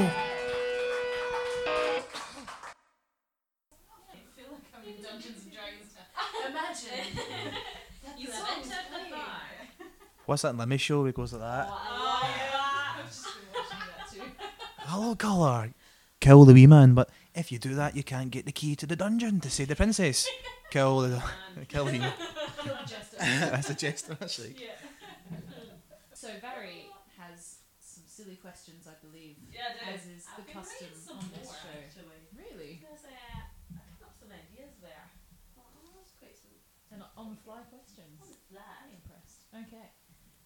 I feel like I'm in Dungeons and Dragons. Imagine. You stopped at the bar. What's that in the Lemmy show? It goes like that. Oh, I love that. Hello, colour. Kill the wee man, but if you do that, you can't get the key to the dungeon to save the princess. Kill the kill the wee man. That's a jester, actually. Yeah. So Barry has some silly questions, I believe. Yeah, I do. As is the custom on this show. Actually. Really? There's uh, I picked up some ideas there. Oh, that's quite some. And on-the-fly questions. What is that? I'm impressed. Okay.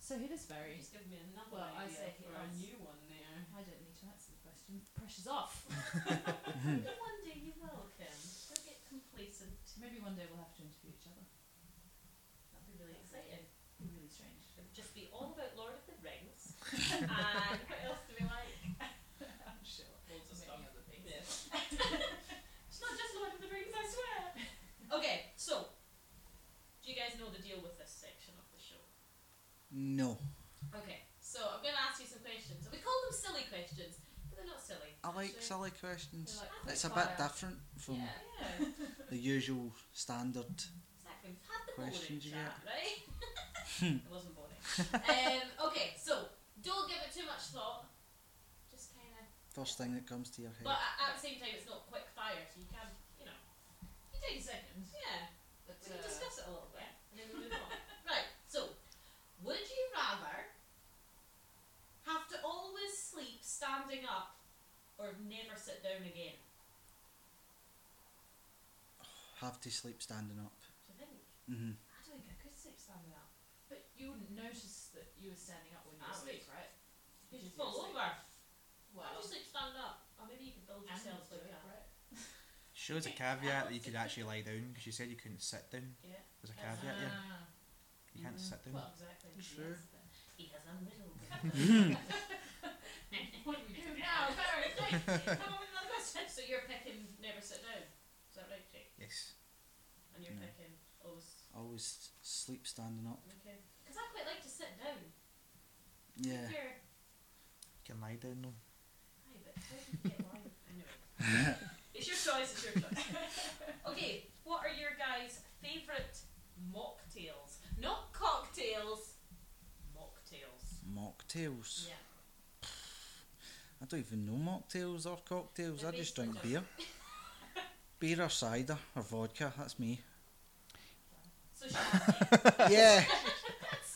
So who does Barry? Just give me another well, idea I say for a new one there. I don't need to answer the question. The pressure's off. Maybe one day you will, Kim. Don't get complacent. Maybe one day we'll have to interview each other. That'd be really exciting. It'd be really strange. It'd just be all about Lord of the Rings. And what else do we like? I'm sure. Loads of stuff. Other things. Yeah. It's not just Lord of the Rings, I swear. Okay, so, do you guys know the deal with this section of the show? No. Okay, so I'm going to ask you some questions. And we call them silly questions, but they're not silly. I like so silly questions. Like, it's a bit different from yeah, yeah. the usual standard exactly. We've had the questions you chat, get. Right? It wasn't boring. um, okay, so, don't give it too much thought. Just kind of... First thing that comes to your head. But at, at the same time, it's not quick fire, so you can, you know... You take a second. Yeah. But, we uh, can discuss it a little bit, and then we move on. Right, so... Would you rather have to always sleep standing up or never sit down again? Have to sleep standing up. Do you think? Mm-hmm. I don't think I could sleep standing up. But you wouldn't notice that you were standing up when you were asleep, right? You'd fall over. Well, Sure, there's a caveat that you could actually lie down, because you said you couldn't sit down. Yeah. There's a caveat, ah. yeah. You can't mm-hmm. sit down. Well, exactly. Sure. He has a middle. No, sorry. So you're picking never sit down. Is that right, Jake? Yes. And you're no. picking always. Always sleep standing up. Okay. Because I quite like to sit down. Yeah. You can lie down though. Aye, but how do you get lying? Anyway. It's your choice. It's your choice. Okay. What are your guys' favourite mocktails? Not cocktails. Mocktails. Mocktails. Yeah. I don't even know mocktails or cocktails. They're I just drink beer. Beer or cider or vodka, that's me. So shandy. Yeah.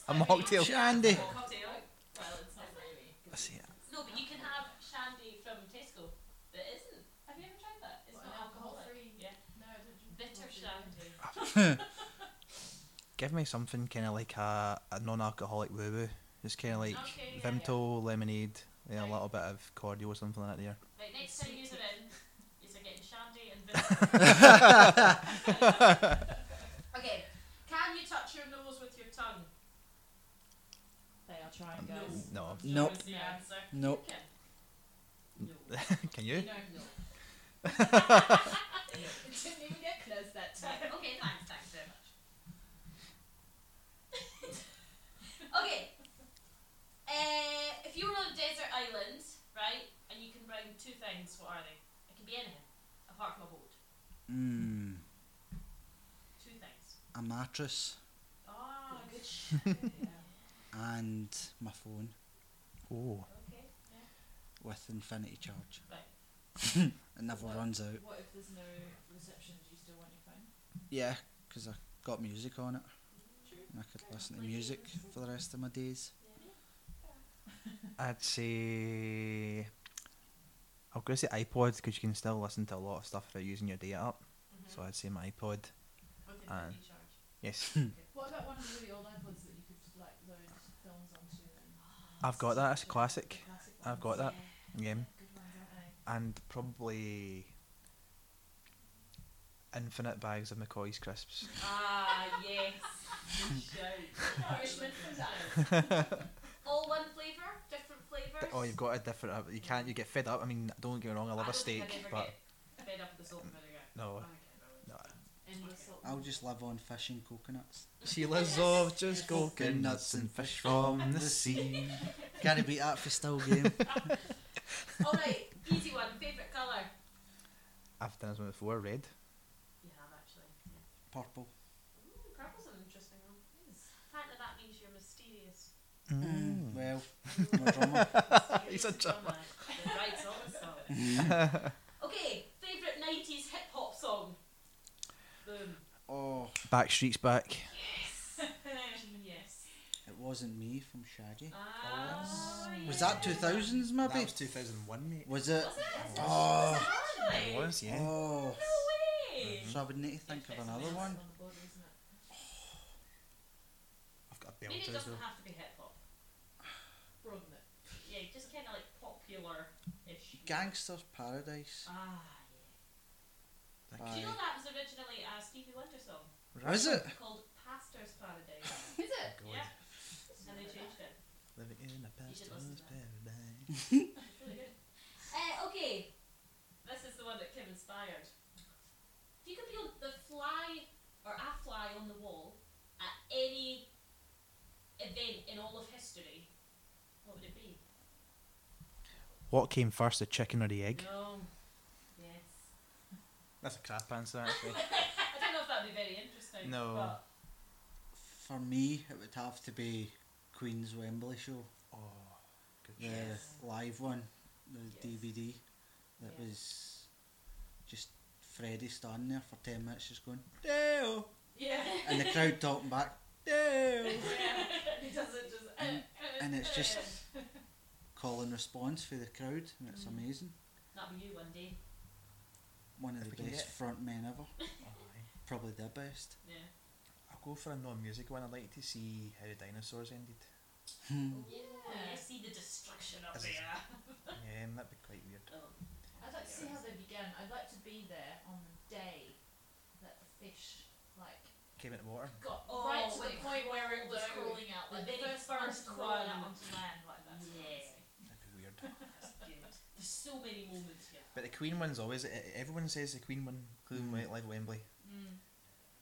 A mocktail. Shandy. Cocktail. Well, it's not really. I see it. No, but you can have shandy from Tesco that isn't. Have you ever tried that? It's well, not alcoholic. Alcohol-free. Yeah. No, I don't drink bitter shandy. Give me something kind of like a, a non-alcoholic woo-woo. Just kind of like okay, Vimto, yeah, yeah. lemonade. Yeah, right. A little bit of cordial or something like that there. Right, next time you're in, you're getting shandy and vinegar. Okay, can you touch your nose with your tongue? They are trying, guys. No. No. Nope. Nope. Okay. No. Can you? No. No. It didn't even get close that time. Okay, thanks, thanks very much. Okay. Uh, if you were on a desert island, right, and you can bring two things, what are they? It can be anything, apart from a boat. Mm. Two things. A mattress. Ah, oh, good shit. Yeah. And my phone. Oh. Okay, yeah. With infinity charge. Right. It never what, runs out. What if there's no reception? Do you still want your phone? Yeah, because I got music on it. True. And I could yeah, listen to music for the rest of my days. I'd say I'm going to say iPod, because you can still listen to a lot of stuff without using your data up. Mm-hmm. So I'd say my iPod. With infinity charge. Yes. Okay. What about one of the really old iPods that you could like load films onto? And I've got that. That's a classic. classic I've got that. Yeah. yeah. Good ones, aren't they? And probably infinite bags of McCoy's crisps. Ah yes. Irishman from that. All one flavour, different flavours. Oh, you've got a different. Uh, you can't. You get fed up. I mean, don't get me wrong. I love I a steak, think I'd ever but get fed up with the salt and vinegar. No, no. I'll just live on fish and coconuts. She lives off just coconuts and fish from the sea. Can't beat that for still game. All right, easy one. Favourite colour. I've done this one before. Red. You have actually. Yeah. Purple. Ooh, purple's an interesting one. Apparently, that means you're mysterious. Mm. Well, I'm a drummer. He's a drummer. Okay, favourite nineties hip hop song? Boom. Oh. Backstreet's Back. Yes. Yes. It Wasn't Me from Shaggy. Ah, oh, yes. Was that two thousands, maybe? That was two thousand one, mate. Was it? Was it? Oh. Was it actually? It was, yeah. Oh. No way. Mm-hmm. So I would need to think of another one. On board, oh. I've got a belter. Maybe it doesn't have to be hip hop. Broaden it. Yeah, just kind of like popular-ish. Gangster's Paradise. Ah, yeah. By... Do you know that was originally a Stevie Wonder song? Was it? Called Pastor's Paradise. Is it? God. Yeah. And they changed it. Living in a pastor's paradise. It's really good. Uh, okay, this is the one that Kim inspired. If you could be on the fly, or a fly on the wall, at any event in all of history, what would it be? What came first, the chicken or the egg? No. Yes. That's a crap answer, actually. I don't know if that would be very interesting. No. But for me, it would have to be Queen's Wembley show. Oh, good. The yes. live one, the yes. D V D. That yes. was just Freddie standing there for ten minutes just going, Deo! Yeah. And the crowd talking back, Deo! Yeah. He doesn't just... And, and it's just call and response for the crowd, and it's mm. amazing. That'll be you one day. One of if the best front men ever. Probably the best. Yeah. I'll go for a non-music one. I'd like to see how the dinosaurs ended. Hmm. Yeah. yeah, see the destruction of the earth. Yeah, that'd be quite weird. Oh. I'd like to see how they began. I'd like to be there on fish, like... Came into the water? Got oh, right to the point where it was crawling out. Like, the first first crawling out onto land like that. Yeah. That'd be weird. That's good. There's so many moments here. But the Queen one's always... Everyone says the Queen one, including mm. Live Wembley. Mm.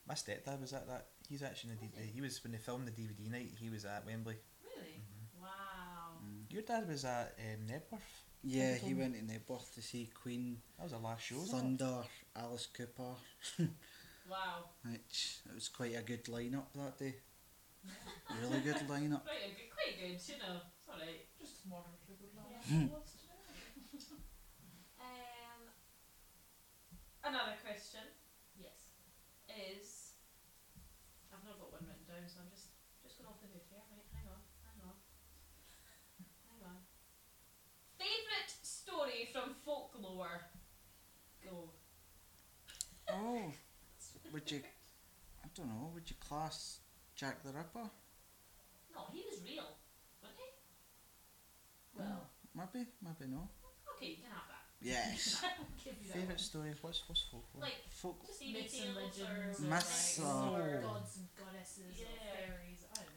My stepdad was at that. He's actually... In the D V D. He was... When they filmed the D V D night, he was at Wembley. Really? Mm-hmm. Wow. Mm. Your dad was at um, Nebworth? Yeah, he went to Nebworth to see Queen. That was the last show. Thunder, Alice Cooper. Wow. Which, it was quite a good lineup that day. Really good lineup. Quite a good, quite good, you know. It's alright. Just modern people now. Yeah, lost it. Um. Another question. Yes. Is I've not got one written down, so I'm just just going off the hook here. Right, hang on, hang on, hang on. Favourite story from folklore. Go. Oh. Would you, I don't know, would you class Jack the Ripper? No, he was real, wasn't he? Well. Mm, maybe, maybe no. Okay, you can have that. Yes. Favourite story, what's, what's folklore? Like, folk- just myths and legends. Myths or gods and goddesses, yeah, or fairies, I don't know.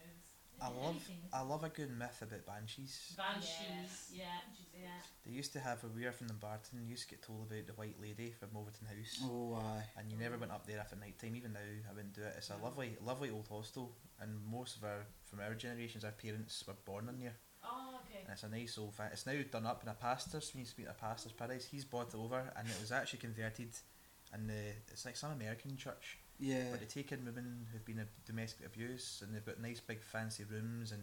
I love, I love a good myth about banshees. Banshees, yeah. Yeah. Yeah. They used to have, when we were from Dumbarton, you used to get told about the White Lady from Overton House. Oh, aye. And you never went up there after night time, even now I wouldn't do it. It's a lovely, lovely old hostel, and most of our, from our generations, our parents were born in there. Oh, okay. And it's a nice old thing. It's now done up in a pastor's, when you speak of a pastor's paradise, he's bought it over, and it was actually converted, and the, it's like some American church. Yeah. But they take in women who've been domestic abuse, and they've got nice big fancy rooms and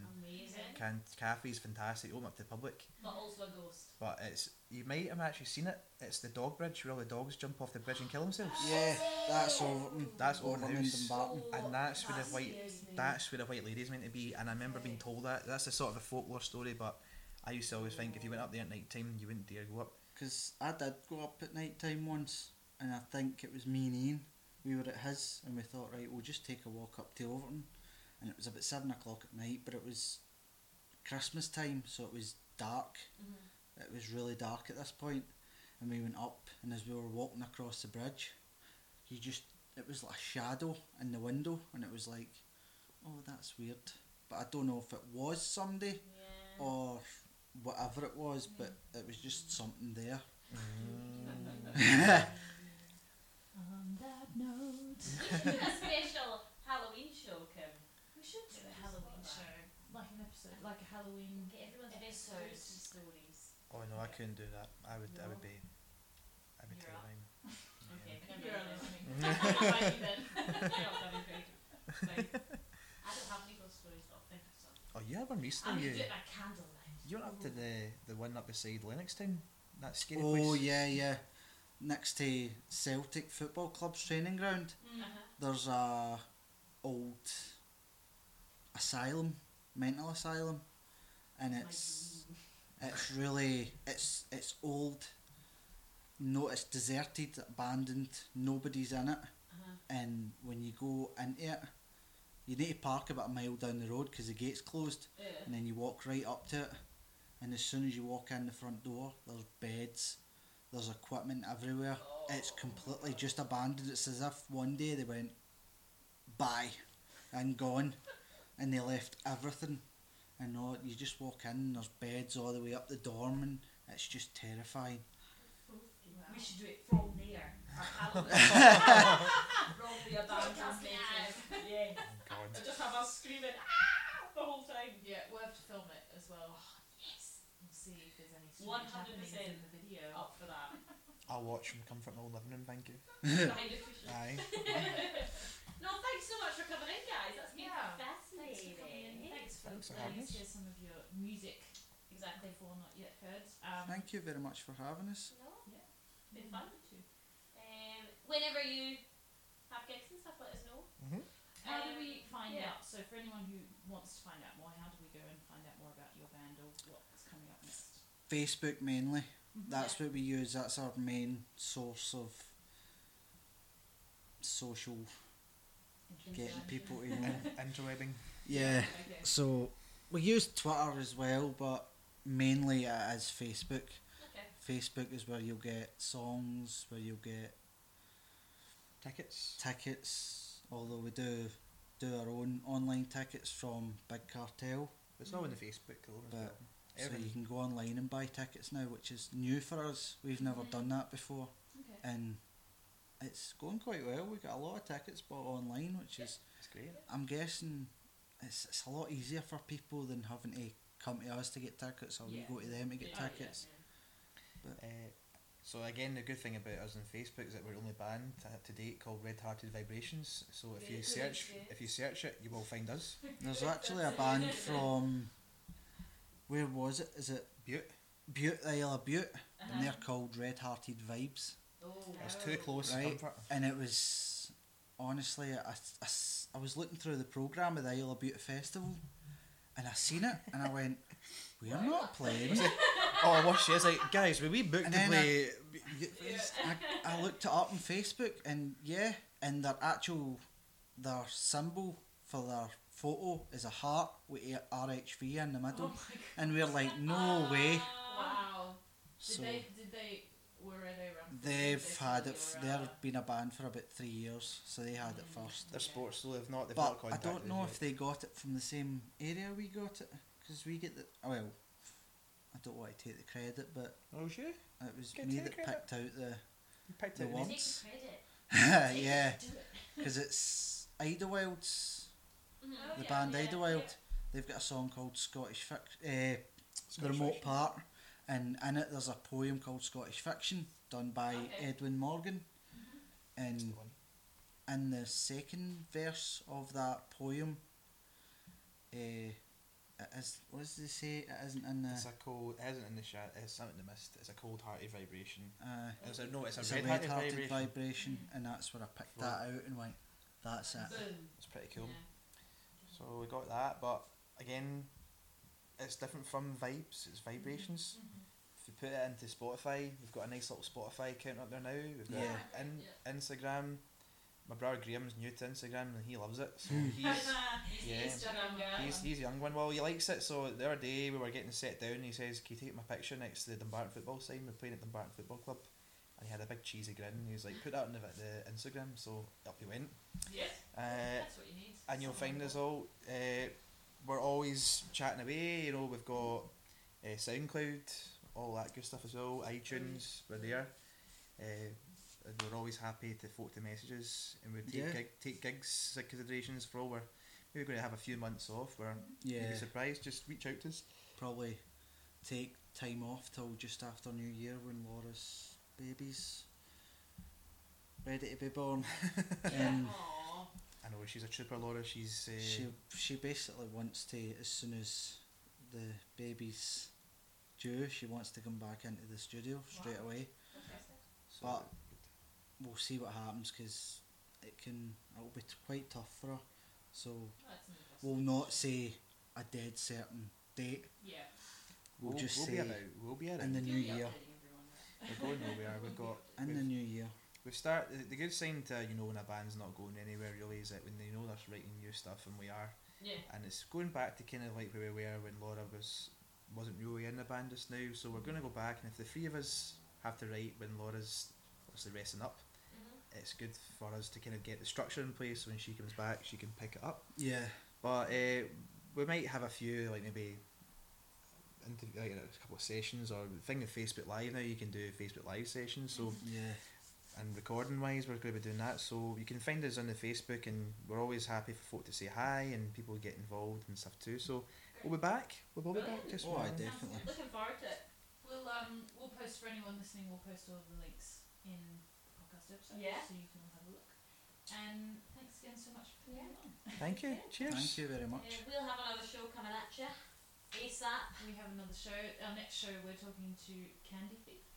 can- cafes, fantastic, open up to the public. But also a ghost. But it's, you might have actually seen it, it's the dog bridge where all the dogs jump off the bridge and kill themselves. Yeah, that's over. That's over in Dumbarton. And that's where the white, that's where the White Lady's meant to be, and I remember being told that. That's a sort of a folklore story, but I used to always think if you went up there at night time, you wouldn't dare go up. Because I did go up at night time once, and I think it was me and Ian. We were at his, and we thought, right, we'll just take a walk up to Overton, and it was about seven o'clock at night, but it was Christmas time, so it was dark. Mm-hmm. It was really dark at this point, and we went up, and as we were walking across the bridge, he just, it was like a shadow in the window, and it was like, oh, that's weird. But I don't know if it was somebody, yeah, or whatever it was, mm-hmm, but it was just something there. Mm. On that note, we should do a special Halloween show, Kim. We should do a Halloween show, like an episode, like a Halloween. Get everyone's best stories. stories. Oh no, I couldn't do that. I would, no. I would be, I would tell mine. Okay, yeah. You're on listening. I don't have any ghost stories, but I think of some. Oh, you have one recently. I'm doing a candlelight. You went up to the the one up beside Lennoxtown. That scary place. Oh yeah, yeah. Next to Celtic Football Club's training ground, mm-hmm, there's a old asylum, mental asylum, and it's it's really it's it's old. No, it's deserted, abandoned. Nobody's in it, uh-huh, and when you go into it, you need to park about a mile down the road because the gate's closed, yeah, and then you walk right up to it, and as soon as you walk in the front door, there's beds. There's equipment everywhere. Oh. It's completely just abandoned. It's as if one day they went, bye, and gone, and they left everything. And all, you just walk in, and there's beds all the way up the dorm, and it's just terrifying. We should do it from there. From the abandoned beds. Yeah. And just have us screaming, ah, the whole time. Yeah, we'll have to film it as well. See if there's any one hundred percent in the video up for that. I'll watch from comfort my old living room, thank you. Aye. No, thanks so much for coming in, guys. That's been yeah. fascinating. Thanks for coming in. Thanks for letting us hear some of your music. Exactly, for not yet heard. Um, thank you very much for having us. No, yeah, it's been fun with you. Um, whenever you have gigs and stuff, let us know. Mm-hmm. How do we find yeah. out? So for anyone who wants to find out more, how do we go and find out more about your band or what's coming up next? Facebook mainly. Mm-hmm. That's yeah. what we use. That's our main source of social getting people to know. Interwebbing. Yeah. Okay. So we use Twitter as well, but mainly it is Facebook. Okay. Facebook is where you'll get songs, where you'll get Tickets. Tickets. Although we do do our own online tickets from Big Cartel. It's not on the Facebook, though. But so you can go online and buy tickets now, which is new for us. We've never mm-hmm. done that before. Okay. And it's going quite well. We've got a lot of tickets bought online, which is... It's great. I'm guessing it's it's a lot easier for people than having to come to us to get tickets, or yeah. we go to them to get yeah. tickets. Yeah, yeah. But... Uh, So again, the good thing about us on Facebook is that we're only band to date called Red Hearted Vibrations. So if you search, if you search it, you will find us. There's actually a band from, where was it? Is it Bute? Bute, the Isle of Bute, uh-huh. and they're called Red Hearted Vibes. Oh, wow. It's too close. Right, and it was honestly, I, I, I was looking through the programme of the Isle of Bute Festival, and I seen it, and I went, we're not playing. Oh, I wish she is like, guys, were we booked and to play? I, I, I looked it up on Facebook, and yeah, and their actual, their symbol for their photo is a heart with R H V in the middle, oh and we're like, no uh, way. Wow. So did they, did they, were they around? They've had it, f- they've been a band for about three years, so they had it first. They're sports, so they've not, they've but not I don't know if yet. They got it from the same area we got it, because we get the, well, I don't want to take the credit, but oh, sure. it was Get me that credit. picked out the you picked the out words. Take the credit. Yeah, because it's Idlewild's, mm-hmm. oh, the yeah, band yeah, Idlewild. Yeah. They've got a song called Scottish Fiction, uh, The Remote Fiction. Part, and in it there's a poem called Scottish Fiction done by okay. Edwin Morgan, mm-hmm. and the in the second verse of that poem. Uh, It is, what does they say? It isn't in the... It's a cold... It isn't in the shadow. It's something in the mist. It's a cold-hearted vibration. Uh, it's a, no, it's a it's red-hearted, a red-hearted vibration. vibration. And that's where I picked Four. that out and went, that's it. It's pretty cool. Yeah. So we got that, but again, it's different from vibes. It's vibrations. Mm-hmm. If you put it into Spotify, we've got a nice little Spotify account up there now. We've got yeah. in, yeah. Instagram. My brother Graham's new to Instagram and he loves it. So he's he's, yeah, he's, he's he's a young one. Well, he likes it. So the other day we were getting set down and he says, "Can you take my picture next to the Dumbarton football sign? We're playing at Dumbarton Football Club." And he had a big cheesy grin and he was like, "Put that on the, the Instagram." So up he went. Yeah. Uh, That's what you need. And you'll find us all. Uh, we're always chatting away. You know, we've got uh, SoundCloud, all that good stuff as well. iTunes, we're there. Uh, We're always happy to forward the messages, and we take yeah. gig, take gigs considerations for all. We're maybe going to have a few months off. We're yeah. maybe surprised. Just reach out to us. Probably take time off till just after New Year when Laura's baby's ready to be born. um, I know she's a trooper, Laura. She's uh, she she basically wants to, as soon as the baby's due, she wants to come back into the studio straight wow. away. So but we'll see what happens, because it can it'll be t- quite tough for her, so we'll not say a dead certain date. Yeah, we'll, we'll just we'll say be about, we'll be in the new year. We're going nowhere. We've got in the new year. We've start the, the good sign to you know when a band's not going anywhere really is that when they know they're writing new stuff and we are. Yeah. And it's going back to kind of like where we were when Laura was wasn't really in the band just now. So we're going to go back, and if the three of us have to write when Laura's obviously resting up. It's good for us to kind of get the structure in place. When she comes back, she can pick it up. Yeah. But uh, we might have a few, like maybe interview, like a couple of sessions, or the thing with Facebook Live now, you can do Facebook Live sessions. So yeah. And recording wise, we're going to be doing that. So you can find us on the Facebook, and we're always happy for folk to say hi and people get involved and stuff too. So we'll be back. We'll all be back. Just oh, one. Definitely. Looking forward to it. We'll um we'll post, for anyone listening, we'll post all the links in. Yeah. So you can have a look. And thanks again so much for coming yeah. on. Thank you. Yeah. Cheers. Thank you very much. Uh, we'll have another show coming at you ASAP. We have another show. Our next show, we're talking to Candy Thief,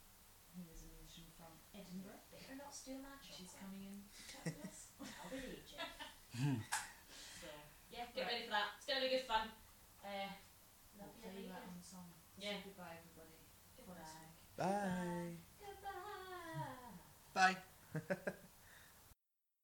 who is a musician from Edinburgh. Better not steal my chocolate. She's coming in to chat with us. I'll be aging. So, yeah, get right. ready for that. It's going to be good fun. Uh, we'll play you that one song. Yeah. So goodbye, everybody. Goodbye. Bye. Goodbye. Bye. Bye.